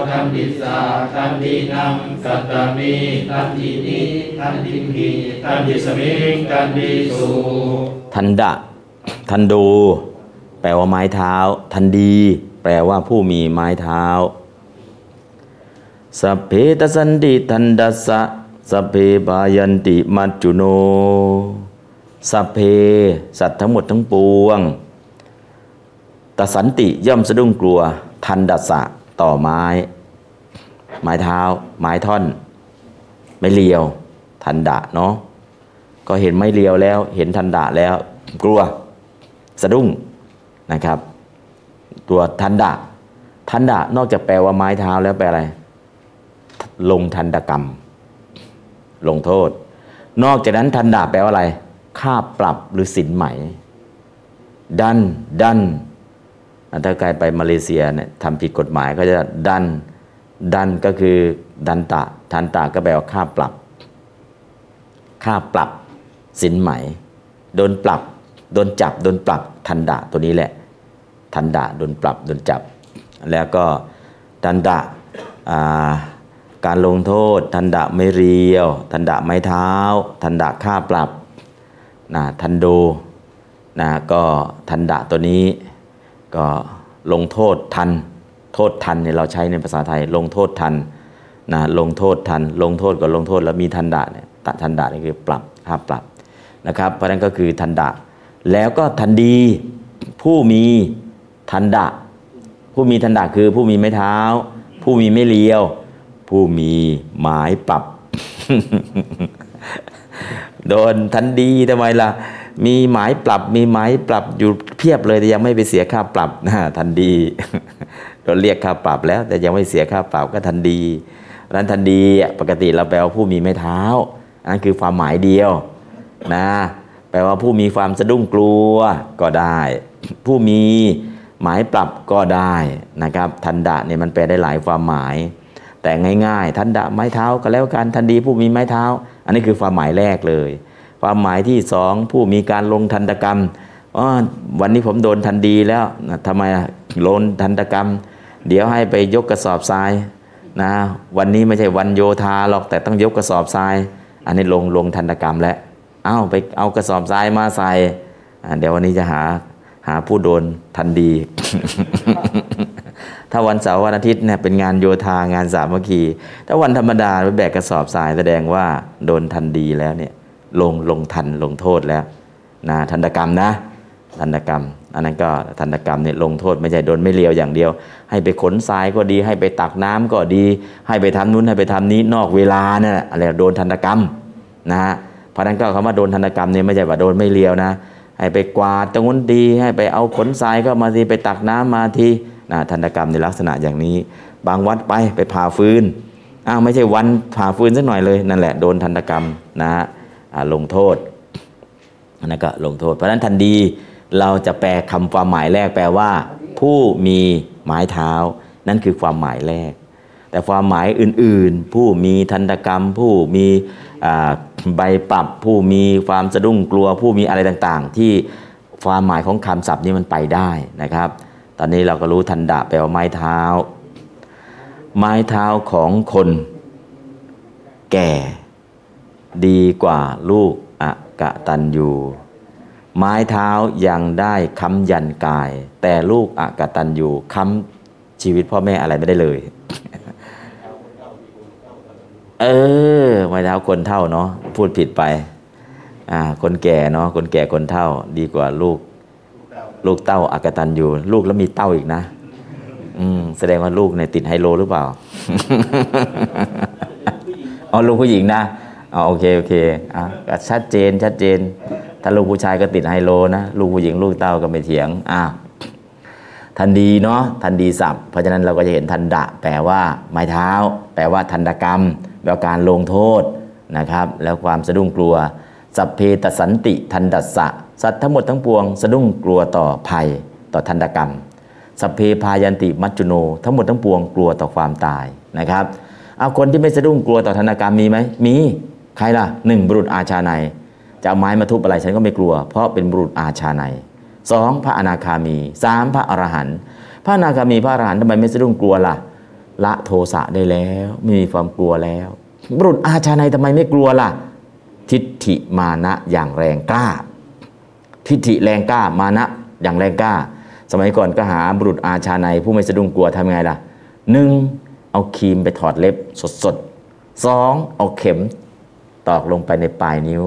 ทันติสาทันตินังสัตตมีทันตินิทันติหิทันติสมิงทันติสุทันดะทันโดแปลว่าไม้เท้าทันดีแปลว่าผู้มีไม้เท้าสัพเพตสันติทันดัสสะสัพเพปายันติมัจจุโนสัพเพสัตว์ทั้งหมดทั้งปวงตสันติย่อมสะดุ้งกลัวทันดัสสะต่อไม้เท้าไม้ท่อนไม้เลียวทันดะเนาะก็เห็นไม้เลียวแล้วเห็นทันดะแล้วกลัวสะดุ้งนะครับตัวทันดะทันดะนอกจากแปลว่าไม้เท้าแล้วแปลอะไรลงทันตกรรมลงโทษนอกจากนั้นทันดะแปลว่าอะไรค่าปรับหรือสินไหมดัน ถ้าใครไปมาเลเซียเนี่ยทำผิดกฎหมายก็จะดันก็คือดันตะทันตะก็แปลว่าค่าปรับสินไหมโดนปรับโดนจับโดนปรับทันดะตัวนี้แหละทันดะโดนปรับโดนจับแล้วก็ทันดะการลงโทษทันดะไม่เรียวทันดะไม้เท้าทันดะค่าปรับทันโดก็ทันดะตัวนี้ก็ลงโทษทันโทษทันเนี่ยเราใช้ในภาษาไทยลงโทษทันลงโทษทันลงโทษกับลงโทษแล้วมีทันดะเนี่ยทันดะนี่คือปรับค่าปรับนะครับเพราะนั้นก็คือทันดะแล้วก็ทันดีผู้มีทันดะผู้มีทันดะคือผู้มีไม้เท้าผู้มีไม่เลียวผู้มีหมายปรับ โดนทันดีทำไมล่ะมีหมายปรับมีหมายปรับอยู่เพียบเลยแต่ยังไม่ไปเสียค่าปรับทันดีโดนเรียกค่าปรับแล้วแต่ยังไม่เสียค่าปรับก็ทันดีนั้นทันดีปกติเราแปลว่าผู้มีไม้เท้าอันนั้นคือความหมายเดียวนะแปลว่าผู้มีความสะดุ้งกลัวก็ได้ผู้มีหมายปรับก็ได้นะครับทันดะเนี่ยมันแปลได้หลายความหมายแต่ง่ายๆทันดะไม้เท้าก็แล้วกันทันดีผู้มีไม้เท้าอันนี้คือความหมายแรกเลยความหมายที่สองผู้มีการลงทันตกรรมวันนี้ผมโดนทันดีแล้วทำไมโดนทันตกรรมเดี๋ยวให้ไปยกกระสอบทรายนะวันนี้ไม่ใช่วันโยธาหรอกแต่ต้องยกกระสอบทรายอันนี้ลงทันตกรรมแล้วอ้าวไปเอากระสอบทรายมาใส่เดี๋ยววันนี้จะหาผู้โดนทันดี ถ้าวันเสาร์วันอาทิตย์เนี่ยเป็นงานโยธางานสามัคคีถ้าวันธรรมดาไปแบกกระสอบทรายแสดงว่าโดนทันดีแล้วเนี่ยลงทันลงโทษแล้วทันตกรรมนะทันตกรรมอันนั้นก็ทันตกรรมเนี่ยลงโทษไม่ใช่โดนไม่เลียวอย่างเดียวให้ไปขนทรายก็ดีให้ไปตักน้ำก็ดีให้ไปทำนู้นให้ไปทำนี้นอกเวลาเนี่ยอะไรโดนทันตกรรมนะฮะเพราะนั้นก็คำว่าโดนทันตกรรมเนี่ยไม่ใช่ว่าโดนไม่เลียวนะให้ไปกวาดตรงนู้นดีให้ไปเอาขนทรายก็มาทีไปตักน้ำมาทีทันตกรรมในลักษณะอย่างนี้บางวัดไปผ่าฟืนอ้าวไม่ใช่วันผ่าฟืนสักหน่อยเลยนั่นแหละโดนทันตกรรมนะฮะลงโทษนั่นก็ลงโทษเพราะฉะนั้นทันดีเราจะแปลคำความหมายแรกแปลว่าผู้มีไม้เท้านั่นคือความหมายแรกแต่ความหมายอื่นๆผู้มีทันตกรรมผู้มีใบปรับผู้มีความสะดุ้งกลัวผู้มีอะไรต่างๆที่ความหมายของคำศัพท์นี้มันไปได้นะครับตอนนี้เราก็รู้ทันดะแปลว่าไม้เท้าไม้เท้าของคนแก่ดีกว่าลูกอกตัญญูไม้เท้ายังได้ค้ำยันกายแต่ลูกอกตัญญูค้ำชีวิตพ่อแม่อะไรไม่ได้เลยไม้เท้าคนเท่าเนาะพูดผิดไปคนแก่เนาะคนแก่คนเท่าดีกว่าลูกเต้าอกตัญญูลูกแล้วมีเต้าอีกนะแสดงว่าลูกเนี่ยติดไฮโลหรือเปล่าอ๋อลูกผู้หญิงนะอ๋อโอเคชัดเจนถ้าลูกผู้ชายก็ติดไฮโลนะลูกผู้หญิงลูกเต้าก็ไม่เถียงทันดีเนาะทันดีศัพท์เพราะฉะนั้นเราก็จะเห็นทันดะแปลว่าไม้เท้าแปลว่าทันตกรรมแปลว่าการลงโทษนะครับแล้วความสะดุ้งกลัวสัพเพตสันติทันดัสสะสัตว์ทั้งหมดทั้งปวงสะดุ้งกลัวต่อภัยต่อทันตกรรมสัพเพพายันติมัจจุโนทั้งหมดทั้งปวงกลัวต่อความตายนะครับเอาคนที่ไม่สะดุ้งกลัวต่อทันตกรรมมีไหมมีใครล่ะหนึ่งบุรุษอาชาไนจะเอาไม้มาทุบอะไรฉันก็ไม่กลัวเพราะเป็นบุรุษอาชาไนสองพระอนาคามีสามพระอรหันต์พระอนาคามีพระอรหันต์ทำไมไม่สะดุ้งกลัวล่ะละโทสะได้แล้วไม่มีความกลัวแล้วบุรุษอาชาไนทำไมไม่กลัวล่ะทิฏฐิมานะอย่างแรงกล้าทิฏฐิแรงกล้ามานะอย่างแรงกล้าสมัยก่อนก็หาบุรุษอาชาไนผู้ไม่สะดุ้งกลัวทำไงล่ะหนึ่งเอาครีมไปถอดเล็บสดๆสองเอาเข็มตอกลงไปในปลายนิ้ว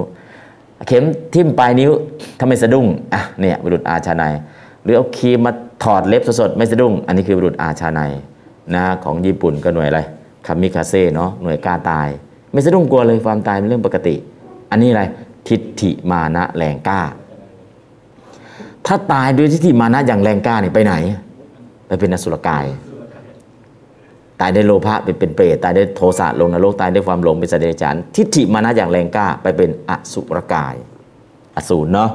เข็มทิ่มปลายนิ้วถ้าไม่สะดุ้งเนี่ยบุรุษอาชาไนหรือเอาครีมมาถอดเล็บสดๆไม่สะดุ้งอันนี้คือบุรุษอาชาไนของญี่ปุ่นก็หน่วยอะไรคามิคาเซ่เนาะหน่วยกล้าตายไม่สะดุ้งกลัวเลยความตายเป็นเรื่องปกติอันนี้อะไรทิฏฐิมานะแรงกล้าถ้าตายด้วยทิฏฐิมานะอย่างแรงกล้าเนี่ยไปไหนไปเป็นอสุรกายตายได้โลภะเป็นเปรตตายได้โทสะลงนรกตายได้ความหลงเป็นสัตว์เดรัจฉานทิฏฐิมานะอย่างแรงกล้าไปเป็นอสุรกายอสูรเนาะ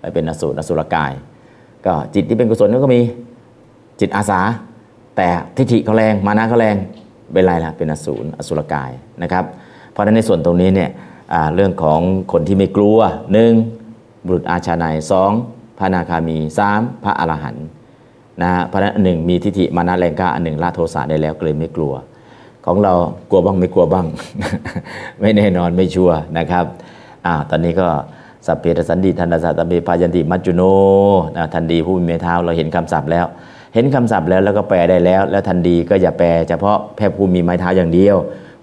ไปเป็นอสูรอสุรกายก็จิตที่เป็นกุศลก็มี จิตอาสาแต่ทิฏฐิเขาแรงมานะเขาแรงเป็นไรล่ะเป็นอสูรอสุรกายนะครับเพราะฉะนั้นในส่วนตรงนี้เนี่ยเรื่องของคนที่ไม่กลัว 1. บุรุษอาชาไนย 2. พระอนาคามี 3. พระอรหันต์นะฮะเพราะฉะนั้นอันหนึ่งมีทิฏฐิมานะแรงกล้าอันหนึ่งละโทสะได้แล้วก็เลยไม่กลัวของเรากลัวบ้างไม่กลัวบ้าง ไม่แน่นอนไม่ชัวร์นะครับตอนนี้ก็สัพเพสันติทันตสัตตเบพายันติมัจจุโนทันดีผู้มีเมตตาเราเห็นคำศัพท์แล้วเห็นคำศัพท์แล้วแล้วก็แปลได้แล้วแล้วทันดีก็อย่าแปลเฉพาะแค่ผู้มีไม้เท้าอย่างเดียว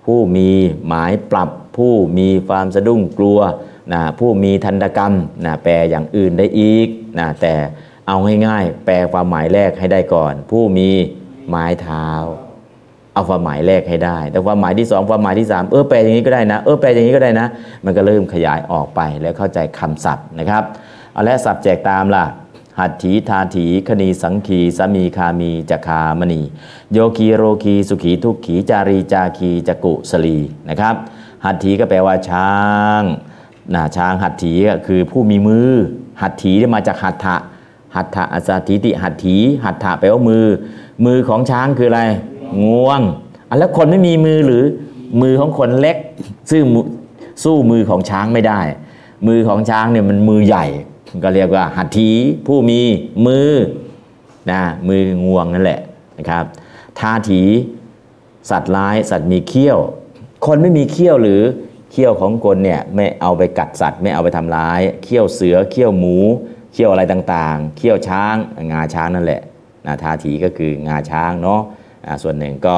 ผู้มีหมายปรับผู้มีความสะดุ้งกลัวนะผู้มีทันตกรรมนะแปลอย่างอื่นได้อีกนะแต่เอาง่ายๆแปลความหมายแรกให้ได้ก่อนผู้มีไม้เท้าเอาความหมายแรกให้ได้แต่ความหมายที่2ความหมายที่3แปลอย่างนี้ก็ได้นะแปลอย่างนี้ก็ได้นะมันก็เริ่มขยายออกไปแล้วเข้าใจคำศัพท์นะครับเอาละศัพท์แจกตามล่ะหัตถีทาถีคณีสังคีสามีคามีจักขามณีโยคีโรคีสุขีทุกขีจารีจาคีจักกุสลีนะครับหัตถีก็แปลว่าช้างช้างหัตถีก็คือผู้มีมือหัตถีได้มาจากหัตถะหัตถะอสาธิติหัตถีหัตถะแปลว่ามือของช้างคืออะไรงวงแล้วคนไม่มีมือหรือมือของคนเล็กสู้มือของช้างไม่ได้มือของช้างเนี่ยมันมือใหญ่ก็เรียกว่าหัตถีผู้มีมือมืองวงนั่นแหละนะครับทาถีสัตว์ร้ายสัตว์มีเขี้ยวคนไม่มีเขี้ยวหรือเขี้ยวของคนเนี่ยไม่เอาไปกัดสัตว์ไม่เอาไปทำร้ายเขี้ยวเสือเขี้ยวหมูเขี้ยวอะไรต่างๆเขี้ยวช้างงาช้างนั่นแหละทาถีก็คืองาช้างเนาะส่วนหนึ่งก็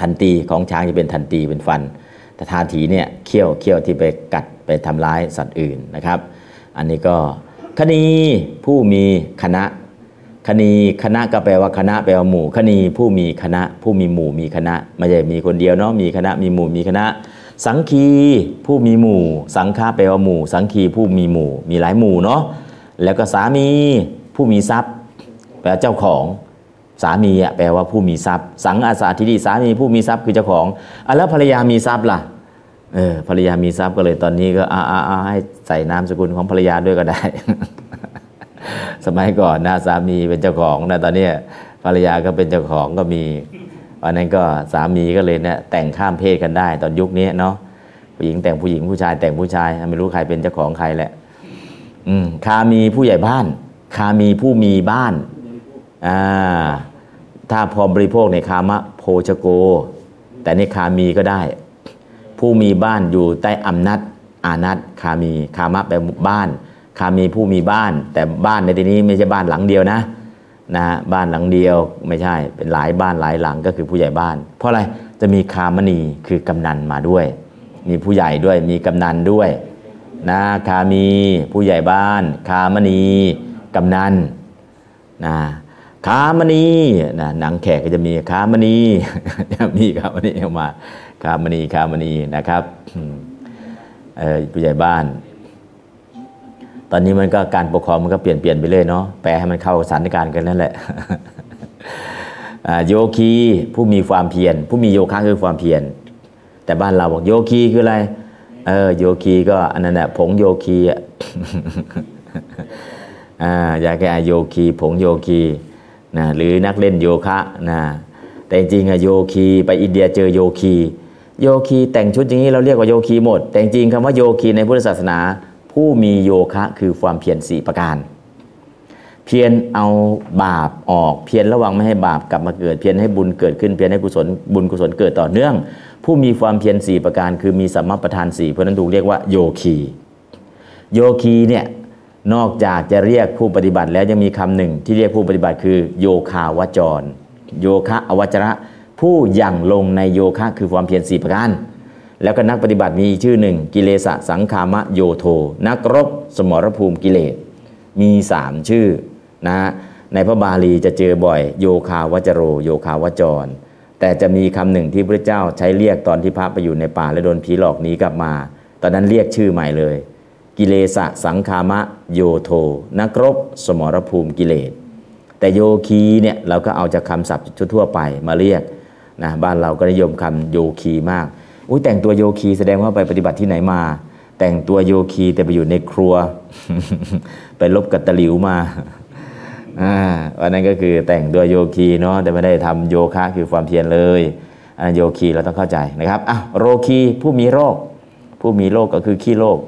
ทันตีของช้างจะเป็นทันตีเป็นฟันแต่ทาถีเนี่ยเขี้ยวที่ไปกัดไปทำร้ายสัตว์อื่นนะครับอันนี้ก็คณีผู้มีคณะคณีคณะก็แปลว่าคณะแปลว่าหมู่คณีผู้มีคณะผู้มีหมู่มีคณะไม่ใช่มีคนเดียวเนาะมีคณะมีหมู่มีคณะสังคีผู้มีหมู่สังฆะแปลว่าหมู่สังคีผู้มีหมู่มีหลายหมู่เนาะแล้วก็สามีผู้มีทรัพย์แปลว่าเจ้าของสามีแปลว่าผู้มีทรัพย์สังอาสาธิติสามีผู้มีทรัพย์คือเจ้าของแล้วภรรยามีทรัพย์ล่ะภรรยามีทรัพย์ก็เลยตอนนี้ก็ให้ใส่นามสกุลของภรรยาด้วยก็ได้ สมัยก่อนนะสามีเป็นเจ้าของนะตอนนี้ภรรยาก็เป็นเจ้าของก็มีวันนั้นก็สามีก็เลยเนี่ยแต่งข้ามเพศกันได้ตอนยุคนี้เนาะผู้หญิงแต่งผู้หญิงผู้ชายแต่งผู้ชายไม่รู้ใครเป็นเจ้าของใครแหละคามีผู้ใหญ่บ้านคามีผู้มีบ้านถ้าพอบริโภคในคามะโพชโกแต่ในคามีก็ได้ผู้มีบ้านอยู่ใต้อำนาจอานัตคามีคามะแปลบ้านคามีผู้มีบ้านแต่บ้านในที่นี้ไม่ใช่บ้านหลังเดียวนะบ้านหลังเดียวไม่ใช่เป็นหลายบ้านหลายหลังก็คือผู้ใหญ่บ้านเพราะอะไรจะมีคามณีคือกำนันมาด้วยมีผู้ใหญ่ด้วยมีกำนันด้วยนะคามีผู้ใหญ่บ้านคามณีกำนันนะคามณีนะหนังแขกก็จะมีคามณีจะมีคามณีออกมาคามณีนะครับผู้ใหญ่บ้านตอนนี้มันก็การปกครองมันก็เปลี่ยนไปเรื่อยเนาะแปลให้มันเข้าสถานการณ์กันนั่นแหละโยคีผู้มีความเพียรผู้มีโยคะคือความเพียรแต่บ้านเราบอกโยคีคืออะไรโยคีก็อันนั้นแหละผงโยคียาแก้โยคีผงโยคีนะหรือนักเล่นโยคะนะแต่จริงอะโยคีไปอินเดียเจอโยคีแต่งชุดอย่างนี้เราเรียกว่าโยคีหมดแต่จริงคำว่าโยคีในพุทธศาสนาผู้มีโยคะคือความเพียร4ประการเพียรเอาบาปออกเพียรระวังไม่ให้บาปกลับมาเกิดเพียรให้บุญเกิดขึ้นเพียรให้กุศลบุญกุศลเกิดต่อเนื่องผู้มีความเพียร4ประการคือมีสัมมาประธาน4เพราะนั้นถูกเรียกว่าโยคีเนี่ยนอกจากจะเรียกผู้ปฏิบัติแล้วยังมีคำหนึ่งที่เรียกผู้ปฏิบัติคือโยคาวจรโยคะอวจระผู้ยังลงในโยคะคือความเพียร4ประการแล้วก็นักปฏิบัติมีชื่อหนึ่งกิเลสสังคามะโยโทนักรบสมรภูมิกิเลสมี3ชื่อนะในพระบาลีจะเจอบ่อยโยคาวจโรโยคาวจรแต่จะมีคำหนึ่งที่พระเจ้าใช้เรียกตอนที่พระไปอยู่ในป่าและโดนผีหลอกหนีกลับมาตอนนั้นเรียกชื่อใหม่เลยกิเลสสังคามะโยโทนักรบสมรภูมิกิเลสแต่โยคีเนี่ยเราก็เอาจากคำศัพท์ทั่วไปมาเรียกนะบ้านเราก็นิยมคำโยคีมากแต่งตัวโยคีแสดงว่าไปปฏิบัติที่ไหนมาแต่งตัวโยคีแต่ไปอยู่ในครัวไปลบกับตะหลิวมา อันนั้นก็คือแต่งตัวโยคีเนาะแต่ไม่ได้ทำโยคะคือความเพียรเลยโยคีเราต้องเข้าใจนะครับอ่ะโรคีผู้มีโรคผู้มีโรคก็คือขี้โรค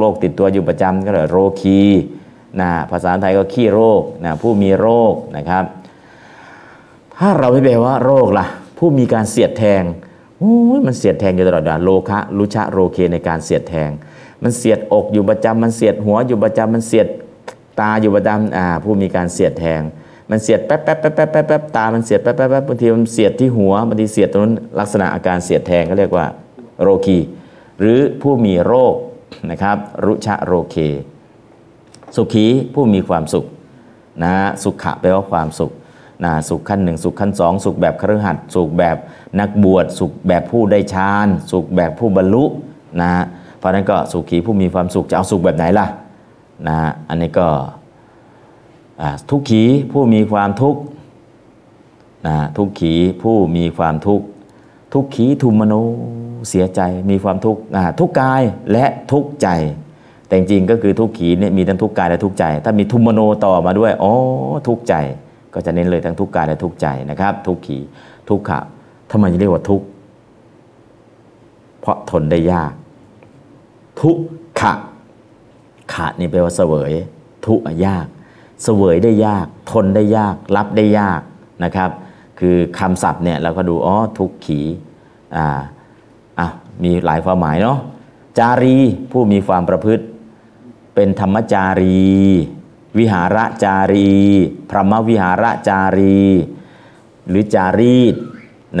โรคติดตัวอยู่ประจำก็เลยโรคีนะภาษาไทยก็ขี้โรคนะผู้มีโรคนะครับถ้าเราไม่แปลว่าโรคล่ะผู้มีการเสียดแทงมันเสียดแทงอยู่ตลอดเวลาโลคะรุชะโรเคในการเสียดแทงมันเสียดอกอยู่ประจำมันเสียดหัวอยู่ประจำมันเสียดตาอยู่ประจำผู้มีการเสียดแทงมันเสียดแป๊บแป๊บแป๊บแป๊บแป๊บแป๊บตามันเสียดแป๊บแป๊บแป๊บบางทีมันเสียดที่หัวบางทีเสียดตรงนั้นลักษณะอาการเสียดแทงก็เรียกว่าโรคีหรือผู้มีโรคนะครับรุชะโรเคสุขีผู้มีความสุขนะสุขะแปลว่าความสุขนะสุขขั้นหนึ่งสุขขั้นสองสุขแบบคฤหัสถ์สุขแบบนักบวชสุขแบบผู้ได้ฌานสุขแบบผู้บรรลุนะเพราะนั้นก็สุขีผู้มีความสุขจะเอาสุขแบบไหนล่ะนะอันนี้ก็ทุกขีผู้มีความทุกข์นะทุกขีผู้มีความทุกข์ทุกขีทุมโนเสียใจมีความทุกข์ทุกกายและทุกใจแต่จริงก็คือทุกขีเนี่ยมีทั้งทุกกายและทุกใจถ้ามีทุมโนต่อมาด้วยอ๋อทุกใจก็จะเน้นเลยทั้งทุกกายและทุกใจนะครับทุกขีทุกขะทำไมเรียกว่าทุกข์เพราะทนได้ยากทุกขะขะนี่แปลว่าเสวยทุกข์ยากเสวยได้ยากทนได้ยากรับได้ยากนะครับคือคำศัพท์เนี่ยเราก็ดูอ๋อทุกขีมีหลายความหมายเนาะจารีผู้มีความประพฤติเป็นธรรมจารีวิหารจารีพรหมวิหารจารีหรือจารีต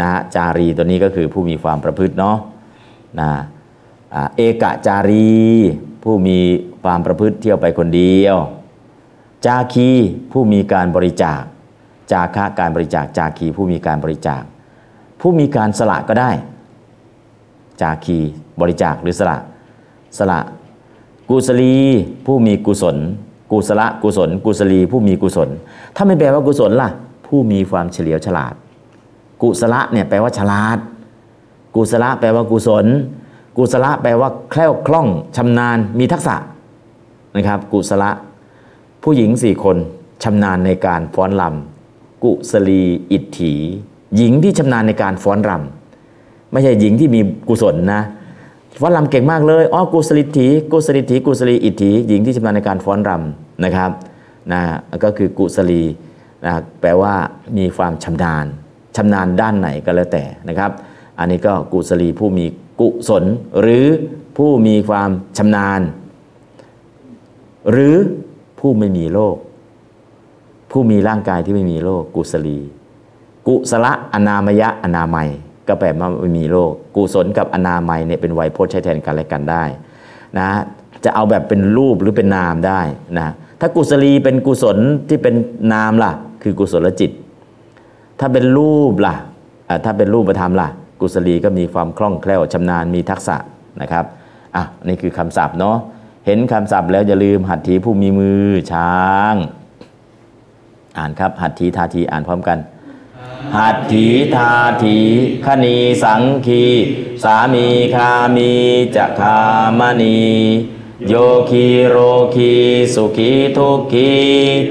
นะฮะจารีตัวนี้ก็คือผู้มีความประพฤติเนาะนะเอกจารีผู้มีความประพฤติเที่ยวไปคนเดียวจาคีผู้มีการบริจาคจาคะการบริจาคจาคีผู้มีการบริจาคผู้มีการสละก็ได้จาคีบริจาคหรือสละกุศลีผู้มีกุศลกุศละกุศลกุศลีผู้มีกุศลถ้าไม่แปลว่ากุศลล่ะผู้มีความเฉลียวฉลาดกุศละเนี่ยแปลว่าฉลาดกุศละแปลว่ากุศลกุศละแปลว่าแคล่วคล่องชำนาญมีทักษะนะครับกุศละผู้หญิง4คนชำนาญในการฟ้อนรำกุศลีอิทธิหญิงที่ชำนาญในการฟ้อนรำไม่ใช่หญิงที่มีกุศลนะฟ้อนรำเก่งมากเลยอ๋อกุศลิถีกุศลิถีกุศลีอิทธิหญิงที่ชำนาญในการฟ้อนรำนะครับนะก็คือกุศลีนะแปลว่ามีความชำนาญด้านไหนก็แล้วแต่นะครับอันนี้ก็กุศลีผู้มีกุศลหรือผู้มีความชำนาญหรือผู้ไม่มีโรคผู้มีร่างกายที่ไม่มีโรคกุศลีกุศละอนามยะอนามัยก็แปลว่าไม่มีโรคกุศลกับอนามัยเนี่ยเป็นไวยพจน์ใช้แทนกันและกันได้นะจะเอาแบบเป็นรูปหรือเป็นนามได้นะถ้ากุศลีเป็นกุศลที่เป็นนามล่ะคือกุศลจิตถ้าเป็นรูปล่ะถ้าเป็นรูปธรรมล่ะกุศลีก็มีความคล่องแคล่วชำนาญมีทักษะนะครับนี่คือคำศัพท์เนาะเห็นคำศัพท์แล้วอย่าลืมหัตถีผู้มีมือช้างอ่านครับหัตถีทาถีอ่านพร้อมกันหัตถีทาถีคณีสังคีสามีคามีจักขามณีโยคีโรคีสุขีทุกขี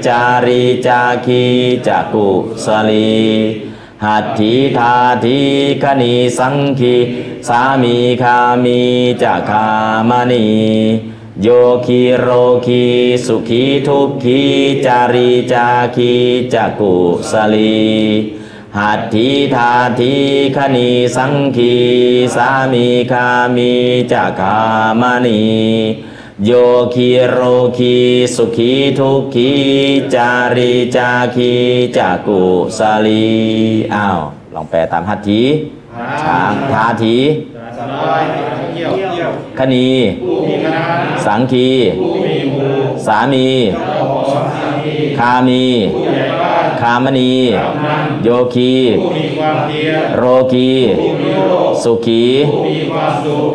จารีจาคีจักกุสลีหัตถีทาถีคณีสังคีสามีคามีจักขามณีโยคีโรคีสุขีทุกขีจารีจาคีจักกุสลีหัตถีทาถีคณีสังคีสามีคามีจักขามณีโยคีโรคีสุขีทุกขีจารีจาคีจักกุสลีลองแปลตามหัตถีช้างทาถีคณีสังคีสามีคามีคามณีโยคีโรคีสุขี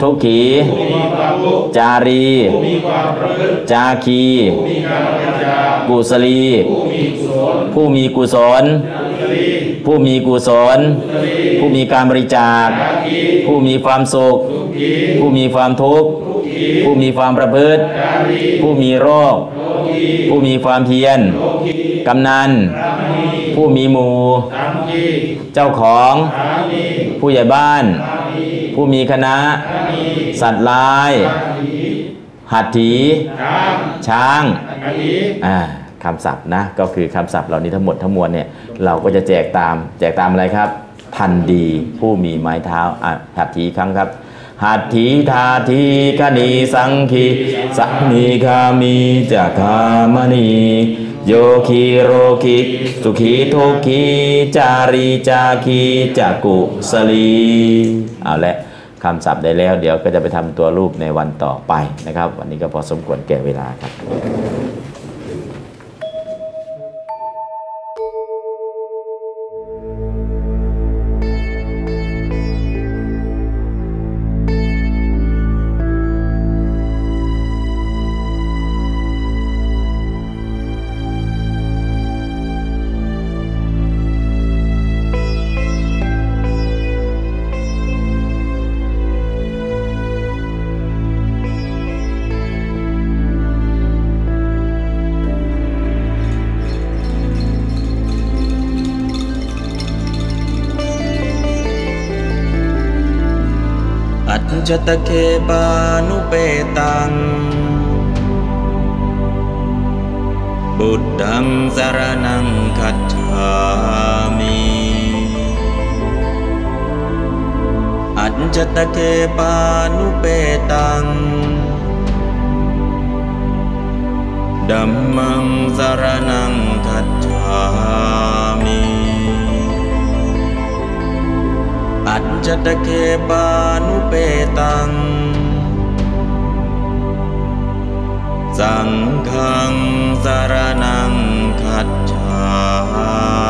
ทุกขีจารีจาคีกุศลีผู้มีกุศลผู้มีกุศลผู้มีการบริจาคผู้มีความสุขผู้มีความทุกข์ผู้มีความประพฤติผู้มีโรค ผู้มีความเพียรกำนันผู้มีหมู่เจ้าของผู้ใหญ่บ้านผู้มีคณะสัตว์ลายหัตถีช้างคำศัพท์นะก็คือคำศัพท์เหล่านี้ทั้งหมดทั้งมวลเนี่ยเราก็จะแจกตามอะไรครับพันดีผู้มีไม้เท้าหัตถีครั้งครับหัตถีธาทีคณีสังคีสังนิคามีจักขามณีโยคีโรคิสุขีทุคีจารีจาคีจักกุสลีเอาละคำศัพท์ได้แล้วเดี๋ยวก็จะไปทำตัวรูปในวันต่อไปนะครับวันนี้ก็พอสมควรแก่เวลาครับจตเคปานุเปตังบุตตังสรณังคัจฉามิอัญจตเคปานุเปตังธัมมังสรณังคัจฉามิอัญจตเคปานุเปตังสังฆังสรณังคัจฉา